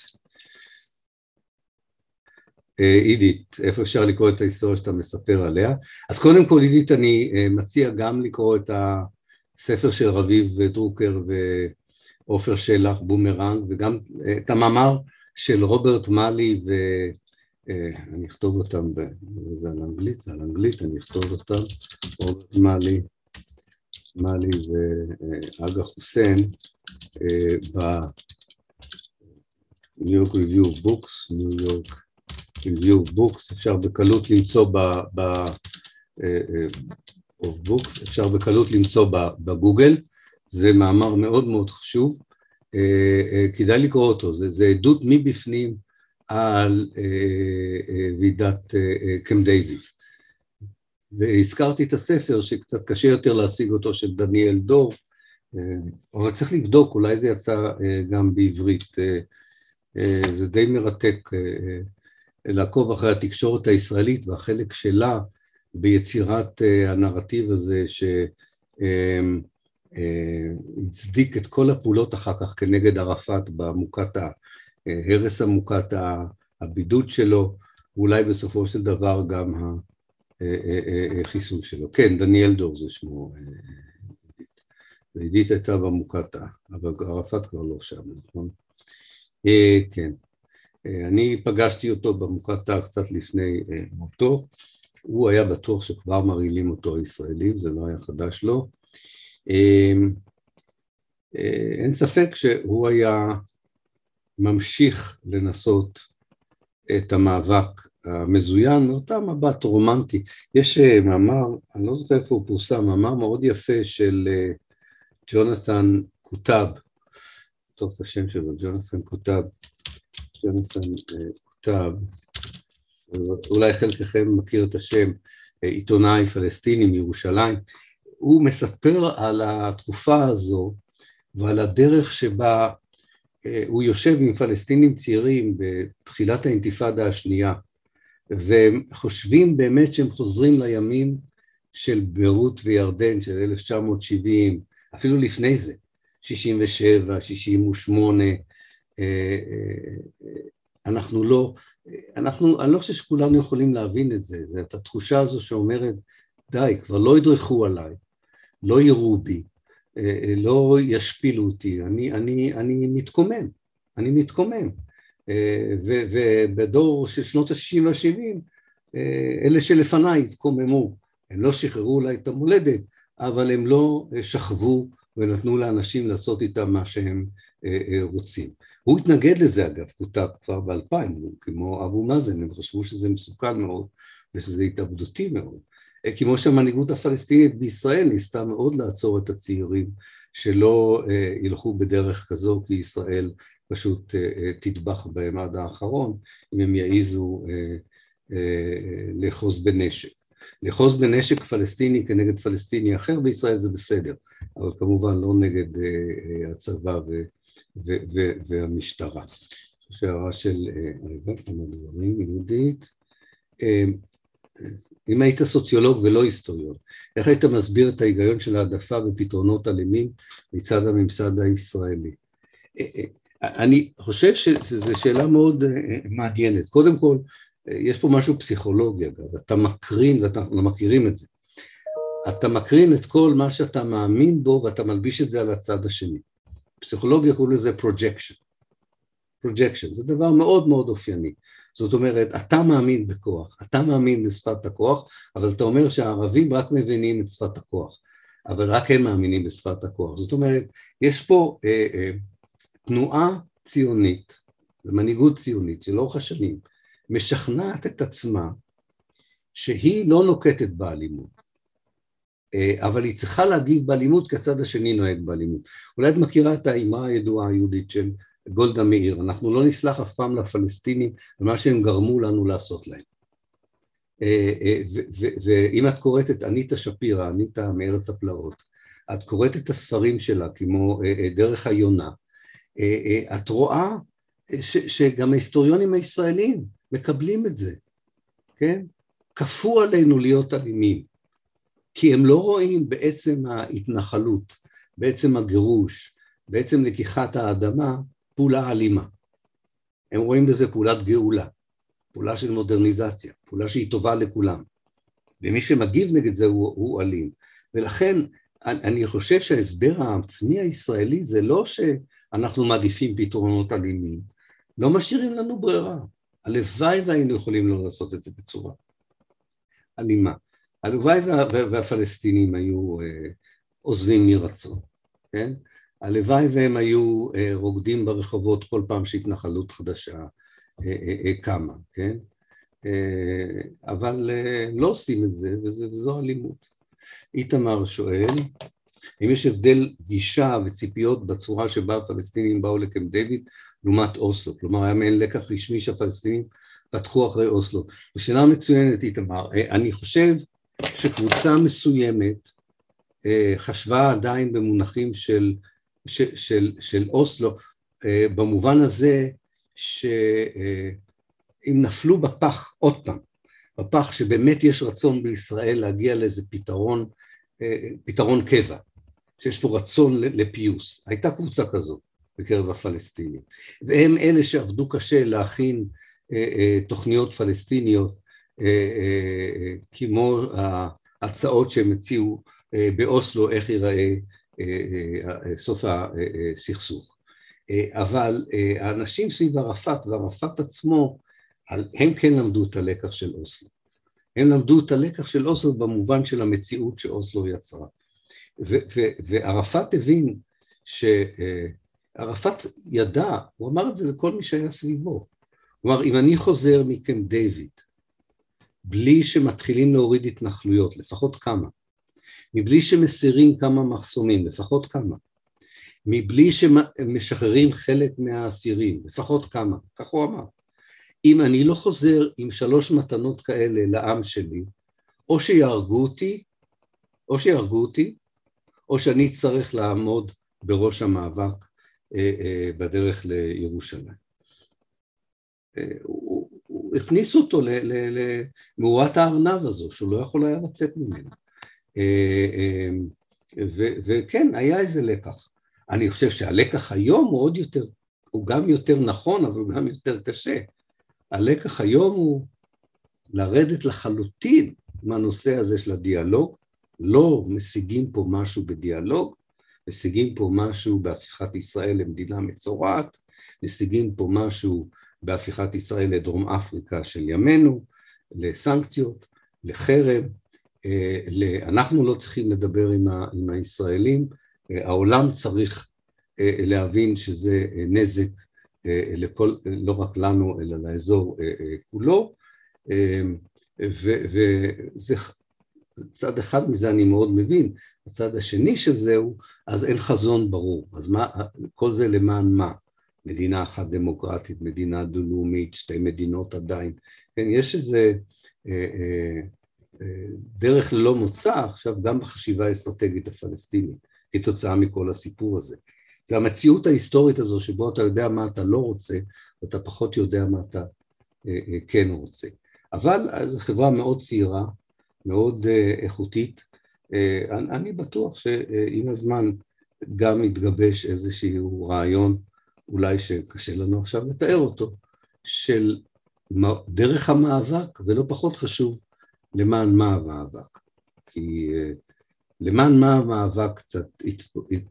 עידית, איפה אפשר לקרוא את ההיסטוריה שאתה מספר עליה? אז קודם כל, עידית, אני מציע גם לקרוא את ספר של רביב דרוקר ועופר שלח, בומרנג, וגם את המאמר של רוברט מאלי, ואני אכתוב אותם, זה על אנגלית, זה על אנגלית, אני אכתוב אותם, רוברט מאלי, מאלי ואגה חוסיין, בניו יורק ריוויו אוף בוקס, ניו יורק ריוויו אוף בוקס, אפשר בקלות למצוא אפשר בקלות למצוא בגוגל, זה מאמר מאוד מאוד חשוב, כדאי לקרוא אותו, זה עדות מבפנים על ועידת קמפ דיוויד. והזכרתי את הספר שקצת קשה יותר להשיג אותו, של דניאל דור, אבל צריך לבדוק, אולי זה יצא גם בעברית, זה די מרתק לעקוב אחרי התקשורת הישראלית והחלק שלה, ביצירת הנרטיב הזה שהצדיק את כל הפעולות אחר כך כנגד ערפאת במוקת ההרס המוקת הבידוד שלו, ואולי בסופו של דבר גם החיסול שלו. כן, דניאל דור זה שמו ידית. ידית הייתה במוקת, אבל ערפאת כבר לא שם, נכון? כן, אני פגשתי אותו במוקת קצת לפני מותו, הוא היה בטוח שכבר מרעילים אותו הישראלים, זה לא היה חדש לו. אין ספק שהוא היה ממשיך לנסות את המאבק המזוין, אותה מבט רומנטי. יש מאמר, אני לא זוכר איפה הוא פורסם, מאמר מאוד יפה של ג'ונתן קוטב, טוב את השם שלו, ג'ונתן קוטב, ג'ונתן קוטב, אולי חלקכם מכיר את השם, עיתונאי פלסטיני מירושלים, הוא מספר על התקופה הזו ועל הדרך שבה הוא יושב עם פלסטינים צעירים בתחילת האינתיפאדה השנייה, והם חושבים באמת שהם חוזרים לימים של ביירות וירדן של 1970, אפילו לפני זה, 67, 68, אני לא חושב שכולנו יכולים להבין את זה, זאת התחושה הזו שאומרת, די, כבר לא ידרכו עליי, לא יראו בי, לא ישפילו אותי, אני מתקומם, אני מתקומם. ובדור של שנות ה-60 ל-70, אלה שלפניי התקוממו, הם לא שחררו אולי את המולדת, אבל הם לא שכבו ונתנו לאנשים לעשות איתם מה שהם רוצים. הוא התנגד לזה אגב, כותב כבר ב-2000, כמו אבו מאזן, הם חשבו שזה מסוכן מאוד, ושזה התאבדותי מאוד. כמו שהמנהיגות הפלסטינית בישראל ניסתה מאוד לעצור את הצעירים, שלא ילכו בדרך כזו, כי ישראל פשוט תטבח בהם עד האחרון, אם הם יעיזו לאחוז בנשק. לאחוז בנשק פלסטיני כנגד פלסטיני אחר בישראל זה בסדר, אבל כמובן לא נגד הצבא והמשטרה. שערה של דברים יהודית, אם היית סוציולוג ולא היסטוריון, איך היית מסביר את ההיגיון של העדפה בפתרונות אלימים מצד הממסד הישראלי? אני חושב שזו שאלה מאוד מעניינת. קודם כל, יש פה משהו פסיכולוגי, אגב, אתה מקרין, ואתה לא מכירים את זה, אתה מקרין את כל מה שאתה מאמין בו, ואתה מלביש את זה על הצד השני. פסיכולוגיה קוראים לזה פרוג'קשן. פרוג'קשן, זה דבר מאוד מאוד אופייני. זאת אומרת, אתה מאמין בכוח, אתה מאמין בשפת הכוח, אבל אתה אומר שהערבים רק מבינים את שפת הכוח, אבל רק הם מאמינים בשפת הכוח. זאת אומרת, יש פה תנועה ציונית, ומנהיגות ציונית, שלאורך השנים, משכנעת את עצמה שהיא לא נוקטת באלימות, אבל היא צריכה להגיב באלימות כי הצד השני נוהג באלימות. אולי את מכירה את האמרה הידועה היהודית של גולדה מאיר, אנחנו לא נסלח אף פעם לפלסטינים למה שהם גרמו לנו לעשות להם. ואם את קוראת את ענית שפירא, ענית מארץ הפלאות, את קוראת את הספרים שלה כמו דרך היונה, את רואה שגם ההיסטוריונים הישראלים מקבלים את זה, כן? כפו עלינו להיות אלימים, כי הם לא רואים בעצם ההתנחלות, בעצם הגירוש, בעצם לקיחת האדמה, פעולה אלימה. הם רואים בזה פעולת גאולה, פעולה של מודרניזציה, פעולה שהיא טובה לכולם, ומי שמגיב נגד זה הוא אלים, ולכן אני חושב שההסבר העצמי הישראלי זה לא שאנחנו מעדיפים פתרונות אלימים, לא משאירים לנו ברירה. הלוואי והיינו יכולים לא לעשות את זה בצורה אלימה. הלוואי והפלסטינים היו עוזבים מרצון, כן? הלוואי והם היו רוקדים ברחובות כל פעם שהתנחלות חדשה קמה, כן? אבל לא עושים את זה, וזו אלימות. איתמר שואל, אם יש הבדל גישה וציפיות בצורה שבה הפלסטינים באו לקמפ דיוויד לעומת אוסלו, כלומר היה מעין לקח רשמי שהפלסטינים פתחו אחרי אוסלו. השאלה מצוינת איתמר, אני חושב שקבוצה מסוימת חשבה עדיין במונחים של אוסלו, במובן הזה שאם נפלו בפח עוד פעם, בפח שבאמת יש רצון בישראל להגיע לאיזה פתרון קבע, שיש פה רצון לפיוס. הייתה קבוצה כזו בקרב הפלסטינים, והם אלה שעבדו קשה להכין תוכניות פלסטיניות, כמו ההצעות שהם הציעו באוסלו, איך ייראה סוף הסכסוך. אבל האנשים סביב ערפאת וערפאת עצמו, הם כן למדו את הלקח של אוסלו. הם למדו את הלקח של אוסלו במובן של המציאות שאוסלו יצרה. וערפאת הבין שערפאת ידע, הוא אמר את זה לכל מי שהיה סביבו. הוא אמר, אם אני חוזר מקמפ דיוויד, בלי שמתחילים להוריד התנחלויות, לפחות כמה, מבלי שמסירים כמה מחסומים, לפחות כמה, מבלי שמשחררים חלק מהאסירים, לפחות כמה, כך הוא אמר. אם אני לא חוזר עם 3 מתנות כאלה לעם שלי, או שיהרגו אותי, או שאני אצטרך לעמוד בראש המאבק בדרך לירושלים. הוא הכניס אותו למאורת הארנב הזו, שהוא לא יכול היה לצאת ממנה. וכן, היה איזה לקח. אני חושב שהלקח היום הוא עוד יותר, הוא גם יותר נכון, אבל הוא גם יותר קשה. הלקח היום הוא לרדת לחלוטין מהנושא הזה של הדיאלוג, לא משיגים פה משהו בדיאלוג, משיגים פה משהו בהפיכת ישראל למדינה מצורעת, משיגים פה משהו בהפיכת ישראל לדרום אפריקה של ימינו, לסנקציות, לחרם, אנחנו לא צריכים לדבר עם הישראלים, העולם צריך להבין שזה נזק, לא רק לנו, אלא לאזור כולו, וזה צד אחד מזה אני מאוד מבין, הצד השני שזהו, אז אין חזון ברור, אז מה, כל זה למען מה? מדינה אחת דמוקרטית, מדינה דו-לאומית, שתי מדינות עדיין, כן, יש איזה דרך ללא מוצא, עכשיו גם בחשיבה האסטרטגית הפלסטינית, כתוצאה מכל הסיפור הזה. זה המציאות ההיסטורית הזו שבו אתה יודע מה אתה לא רוצה, ואתה פחות יודע מה אתה כן רוצה. אבל זו חברה מאוד צעירה, מאוד איכותית, אני בטוח שעם הזמן גם יתגבש איזשהו רעיון, אולי שקשה לנו עכשיו לתאר אותו, של דרך המאבק, ולא פחות חשוב, למען מה המאבק. כי למען מה המאבק קצת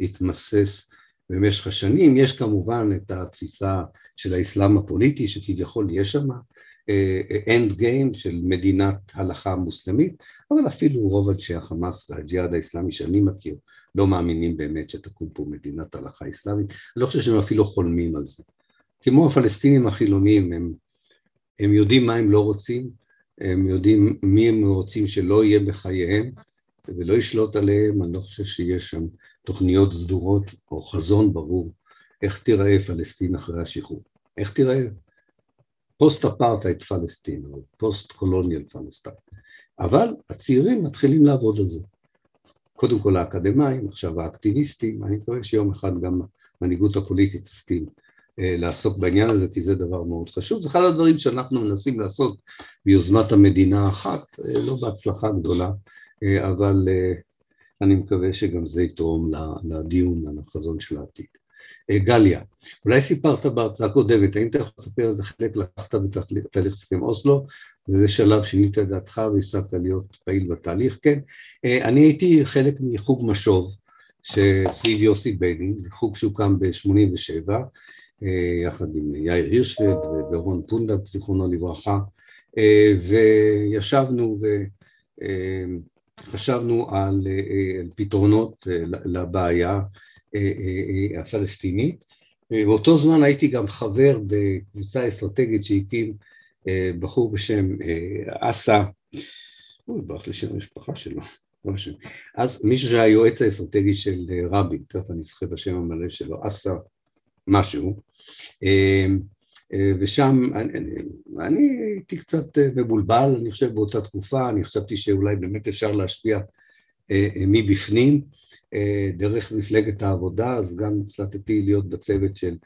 התמסס במשך השנים, יש כמובן את התפיסה של האסלאם הפוליטי, שכביכול יש שם end game של מדינת הלכה מוסלמית, אבל אפילו רוב אנשי החמאס והג'יהאד האסלאמי שאני מכיר, לא מאמינים באמת שתקום פה מדינת הלכה אסלאמית, אני לא חושב שהם אפילו חולמים על זה. כמו הפלסטינים החילונים, הם יודעים מה הם לא רוצים, הם יודעים מי הם רוצים שלא יהיה בחייהם, ולא ישלוט עליהם, אני לא חושב שיש שם תוכניות סדורות או חזון ברור, איך תיראה פלסטין אחרי השחרור, איך תיראה פוסט-אפרטייד פלסטין, או פוסט-קולוניאל פלסטין, אבל הצעירים מתחילים לעבוד על זה, קודם כל האקדמיים, עכשיו האקטיביסטים, אני מקווה שיום אחד גם המנהיגות הפוליטית תסכים לעסוק בעניין הזה, כי זה דבר מאוד חשוב, זה אחד הדברים שאנחנו מנסים לעשות ביוזמת המדינה אחת, לא בהצלחה גדולה, אבל אני מקווה שגם זה יתרום לדיון, לחזון של העתיד. גליה, אולי סיפרת בהרצאה קודמת, האם אתה יכול לספר איזה חלק לקחת בתהליך הסכם אוסלו, וזה שלב שינית את דעתך והספת להיות פעיל בתהליך, כן. אני הייתי חלק מחוג משוב, שסביב יוסי ביילין, חוג שהוקם ב-87, יחד עם יאיר הירשפלד וברון פונדק, זיכרונו לברכה, וישבנו וחשבנו על פתרונות לבעיה הפלסטינית. באותו זמן הייתי גם חבר בקבוצה אסטרטגית שהקים בחור בשם אסה, הוא ברח לי שם המשפחה שלו, אז מישהו שהיה היועץ האסטרטגי של רבין, תכף אני זוכר בשם המלא שלו, אסה משהו, ושם אני הייתי קצת מבולבל, אני חושב באותה תקופה, אני חשבתי שאולי באמת אפשר להשפיע מבפנים, דרך מפלגת העבודה, אז גם החלטתי להיות בצוות של,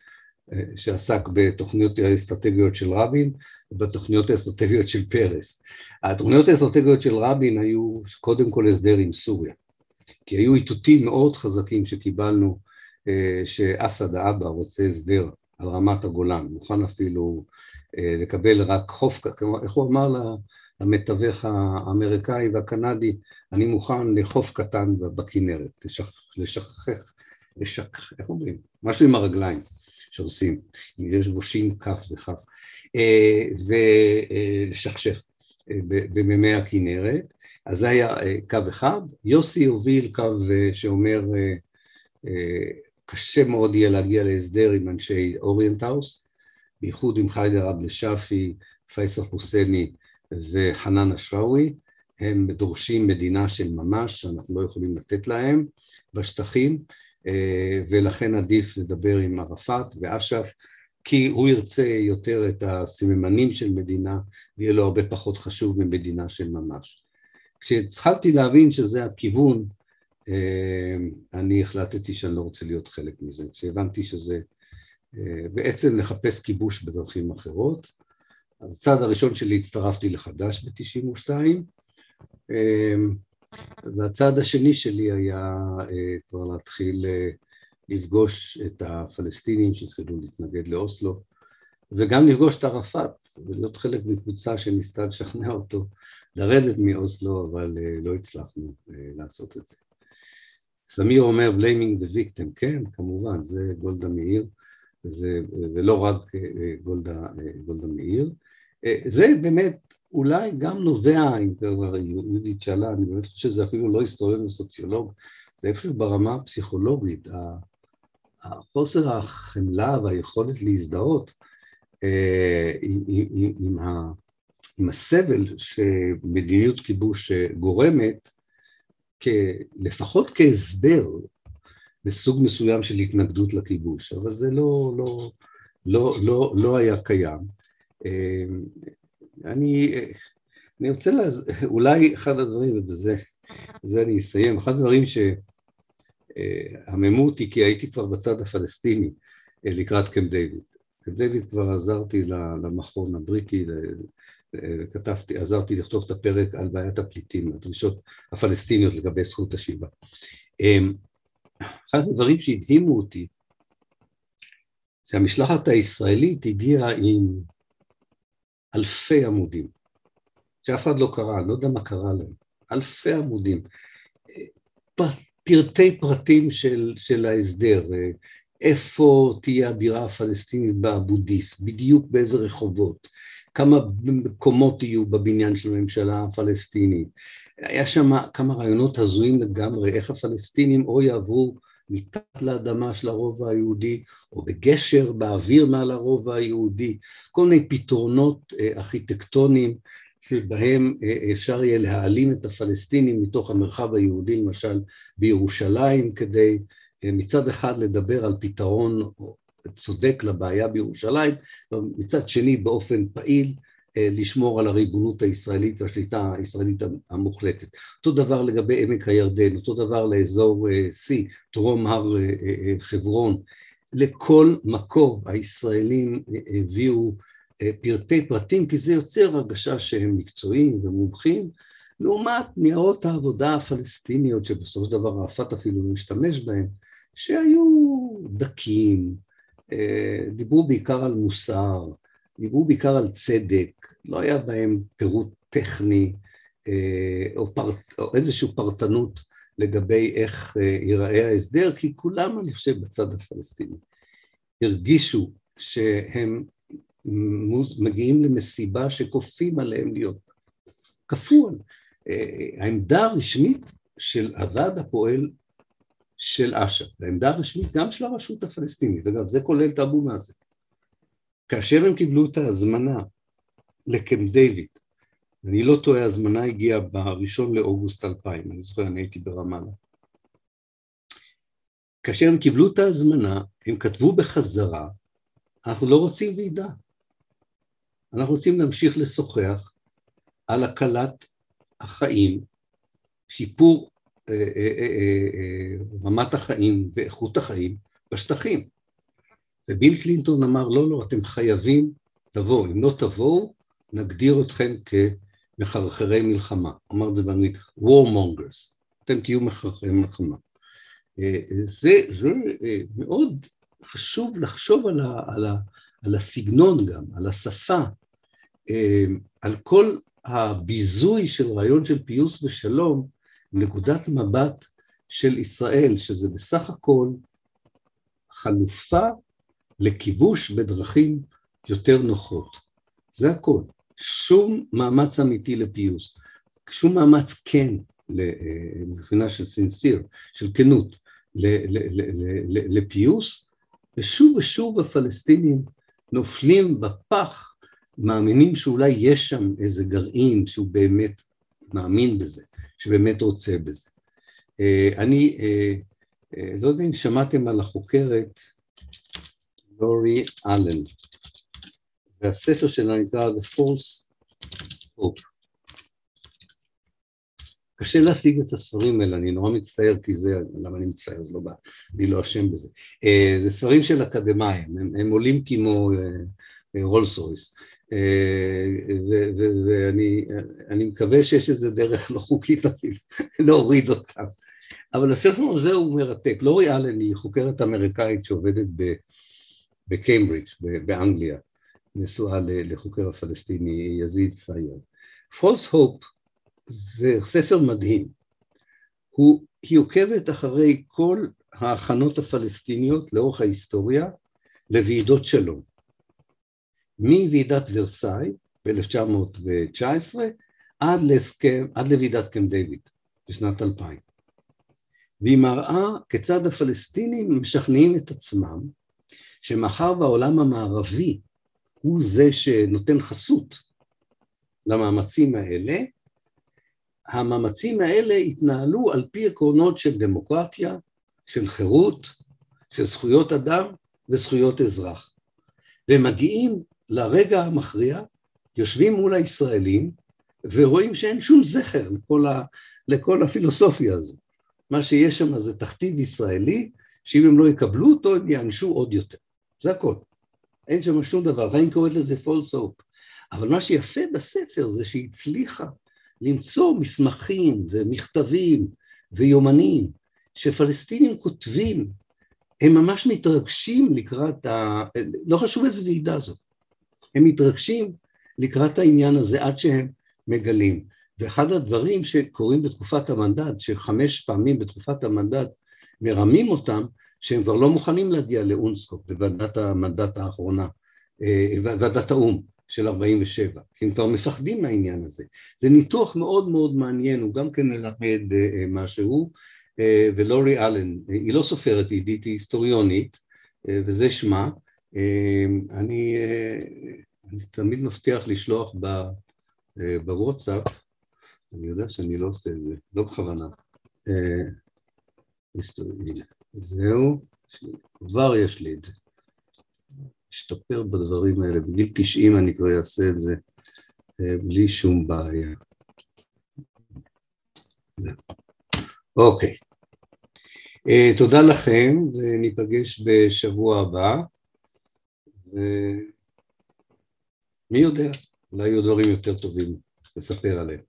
שעסק בתוכניות האסטרטגיות של רבין, ובתוכניות האסטרטגיות של פרס. התוכניות האסטרטגיות של רבין היו קודם כל הסדר עם סוריה, כי היו איתותים מאוד חזקים שקיבלנו, שאסד האבא רוצה הסדר על רמת הגולן, מוכן אפילו לקבל רק חוף, איך הוא אמר לה, המתווך האמריקאי והקנדי, אני מוכן לחוף קטן בכנרת, לשכח, איך אומרים? משהו עם הרגליים שעושים, יש בו שין כף וכף, ולשכשך בממי הכנרת, אז זה היה קו אחד, יוסי הוביל קו שאומר, קשה מאוד יהיה להגיע להסדר עם אנשי אוריינט האוס, בייחוד עם חיידר עבדל שאפי, פייסל חוסייני, וחנן אשראוי, הם דורשים מדינה של ממש, שאנחנו לא יכולים לתת להם בשטחים, ולכן עדיף לדבר עם ערפאת ואש"ף, כי הוא ירצה יותר את הסממנים של מדינה, ויהיה לו הרבה פחות חשוב ממדינה של ממש. כשהתחלתי להבין שזה הכיוון, אני החלטתי שאני לא רוצה להיות חלק מזה, כשהבנתי שזה בעצם לחפש כיבוש בדרכים אחרות, אז הצעד הראשון שלי הצטרפתי לחדש ב-92, והצעד השני שלי היה כבר להתחיל לפגוש את הפלסטינים שהתחילו להתנגד לאוסלו, וגם לפגוש את ערפאת, ולהיות חלק מקבוצה שניסתה לשכנע אותו לרדת מאוסלו, אבל לא הצלחנו לעשות את זה. סמיר אומר, blaming the victim, כן, כמובן, זה גולדה מאיר, ולא רק גולדה מאיר. זה באמת אולי גם נובע, אם כבר יהודית שאלה, אני באמת חושב שזה אפילו לא היסטוריון וסוציולוג, זה איפשהו ברמה הפסיכולוגית, החוסר החמלה והיכולת להזדהות עם הסבל שמדיניות כיבוש גורמת, לפחות כהסבר, בסוג מסוים של התנגדות לכיבוש, אבל זה לא, לא, לא, לא, לא היה קיים. אני רוצה אולי אחד הדברים, ובזה אני אסיים, אחד הדברים שהממו אותי, כי הייתי כבר בצד הפלסטיני, לקראת קמפ דיוויד. קמפ דיוויד כבר עזרתי למכון הבריטי, עזרתי לכתוב את הפרק על בעיית הפליטים, הדרישות הפלסטיניות לגבי זכות השיבה. אחד הדברים שהדהימו אותי, שהמשלחת הישראלית הגיעה עם אלפי עמודים, שאף אחד לא קרא, לא יודע מה קרה להם, אלפי עמודים, פרטי פרטים של ההסדר, איפה תהיה הבירה הפלסטינית באבו-דיס, בדיוק באיזה רחובות, כמה מקומות יהיו בבניין של הממשלה הפלסטינית, היה שם כמה רעיונות הזויים לגמרי, איך הפלסטינים או יעברו מתחת לאדמה של הרובע היהודי, או בגשר, באוויר מעל הרובע היהודי, כל מיני פתרונות ארכיטקטוניים, שבהם אפשר יהיה להעלים את הפלסטינים מתוך המרחב היהודי, למשל בירושלים, כדי מצד אחד לדבר על פתרון צודק לבעיה בירושלים, ומצד שני באופן פעיל, לשמור על הריבונות הישראלית והשליטה הישראלית המוחלטת. אותו דבר לגבי עמק הירדן, אותו דבר לאזור C, דרום הר חברון. לכל מקום הישראלים הביאו פרטי פרטים, כי זה יוצר הרגשה שהם מקצועיים ומומחים, לעומת ניירות העבודה הפלסטיניות, שבסופו של דבר ערפאת אפילו משתמש בהם, שהיו דקים, דיברו בעיקר על מוסר, דיברו בעיקר על צדק, לא היה בהם פירוט טכני, או איזושהי פרטנות לגבי איך ייראה ההסדר, כי כולם, אני חושב, בצד הפלסטיני, הרגישו שהם מגיעים למסיבה שכופים עליהם להיות. כפו. העמדה הרשמית של הוועד הפועל של אש"ף, העמדה הרשמית גם של הרשות הפלסטינית, אגב, זה כולל את אבו מאזן. כאשר הם קיבלו את ההזמנה לקמפ דיוויד, אני לא טועה, ההזמנה הגיעה בראשון לאוגוסט 2000, אני זוכר, אני הייתי ברמאללה. כאשר הם קיבלו את ההזמנה, הם כתבו בחזרה, אנחנו לא רוצים ועידה. אנחנו רוצים להמשיך לשוחח על הקלת החיים, שיפור רמת החיים ואיכות החיים בשטחים. וביל קלינטון אמר, לא, לא, אתם חייבים לבוא, אם לא תבואו, נגדיר אתכם כמחרחרי מלחמה. אמר את זה באנגלית, warmongers, אתם תהיו מחרחרי מלחמה. זה מאוד חשוב לחשוב על הסגנון גם, על השפה, על כל הביזוי של רעיון של פיוס ושלום, נקודת מבט של ישראל, שזה בסך הכל חלופה לכיבוש בדרכים יותר נוחות. זה הכל. שום מאמץ אמיתי לפיוס, שום מאמץ כן, מבחינה של sincere, של כנות, לפיוס, ושוב ושוב הפלסטינים נופלים בפח, מאמינים שאולי יש שם איזה גרעין שהוא באמת מאמין בזה, שבאמת רוצה בזה. אני לא יודע אם שמעתם על החוקרת לורי אלן, והספר שלה נקרא The False Hope. קשה להשיג את הספרים האלה, אני נורא מצטער, כי זה, למה אני מצטער, אז לא בא, אני לא אשם בזה. זה ספרים של אקדמיים, הם עולים כמו רולס רויס, ואני מקווה שיש איזה דרך לא חוקית אפילו, להוריד אותם. אבל הספר הזה הוא מרתק. לורי אלן היא חוקרת אמריקאית שעובדת בקיימברידג' באנגליה, נשואה לחוקר הפלסטיני יזיד סייג. פולס הופ זה ספר מדהים. היא עוקבת אחרי כל ההכנות הפלסטיניות לאורך ההיסטוריה לוועידות שלום. מוועידת ורסאי ב-1919 עד לוועידת קמפ דיוויד בשנת 2000. והיא מראה כיצד הפלסטינים משכנעים את עצמם, שמאחר והעולם המערבי הוא זה שנותן חסות למאמצים האלה, המאמצים האלה התנהלו על פי עקרונות של דמוקרטיה, של חירות, של זכויות אדם וזכויות אזרח. והם מגיעים לרגע המכריע, יושבים מול הישראלים, ורואים שאין שום זכר לכל הפילוסופיה הזו. מה שיש שם זה תכתיב ישראלי, שאם הם לא יקבלו אותו, הם יענשו עוד יותר. זה הכל. אין שם שום דבר, ריין קוראת לזה false hope. אבל מה שיפה בספר זה שהיא הצליחה למצוא מסמכים ומכתבים ויומנים, שפלסטינים כותבים, הם ממש מתרגשים לקראת, לא חשוב איזו ועידה הזאת, הם מתרגשים לקראת העניין הזה עד שהם מגלים. ואחד הדברים שקוראים בתקופת המנדט, שחמש פעמים בתקופת המנדט מרמים אותם, שהם כבר לא מוכנים להגיע לאונסקופ, לוועדת המנדט האחרונה, ועדת האום של 47, כי הם כבר מפחדים מהעניין הזה. זה ניתוח מאוד מאוד מעניין, הוא גם כן מלמד משהו, ולורי אלן, היא לא סופרת יהודית, היא היסטוריונית, וזה שמה. אני תמיד מבטיח לשלוח בוואטסאפ, אני יודע שאני לא עושה את זה, לא בכוונה. זהו, כבר יש לי את זה. אשתפר בדברים האלה, בגיל 90 אני כבר אעשה את זה, בלי שום בעיה. זהו. אוקיי, תודה לכם, וניפגש בשבוע הבא, ומי יודע, אולי יהיו דברים יותר טובים לספר עליהם.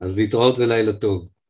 אז להתראות ולילה טוב.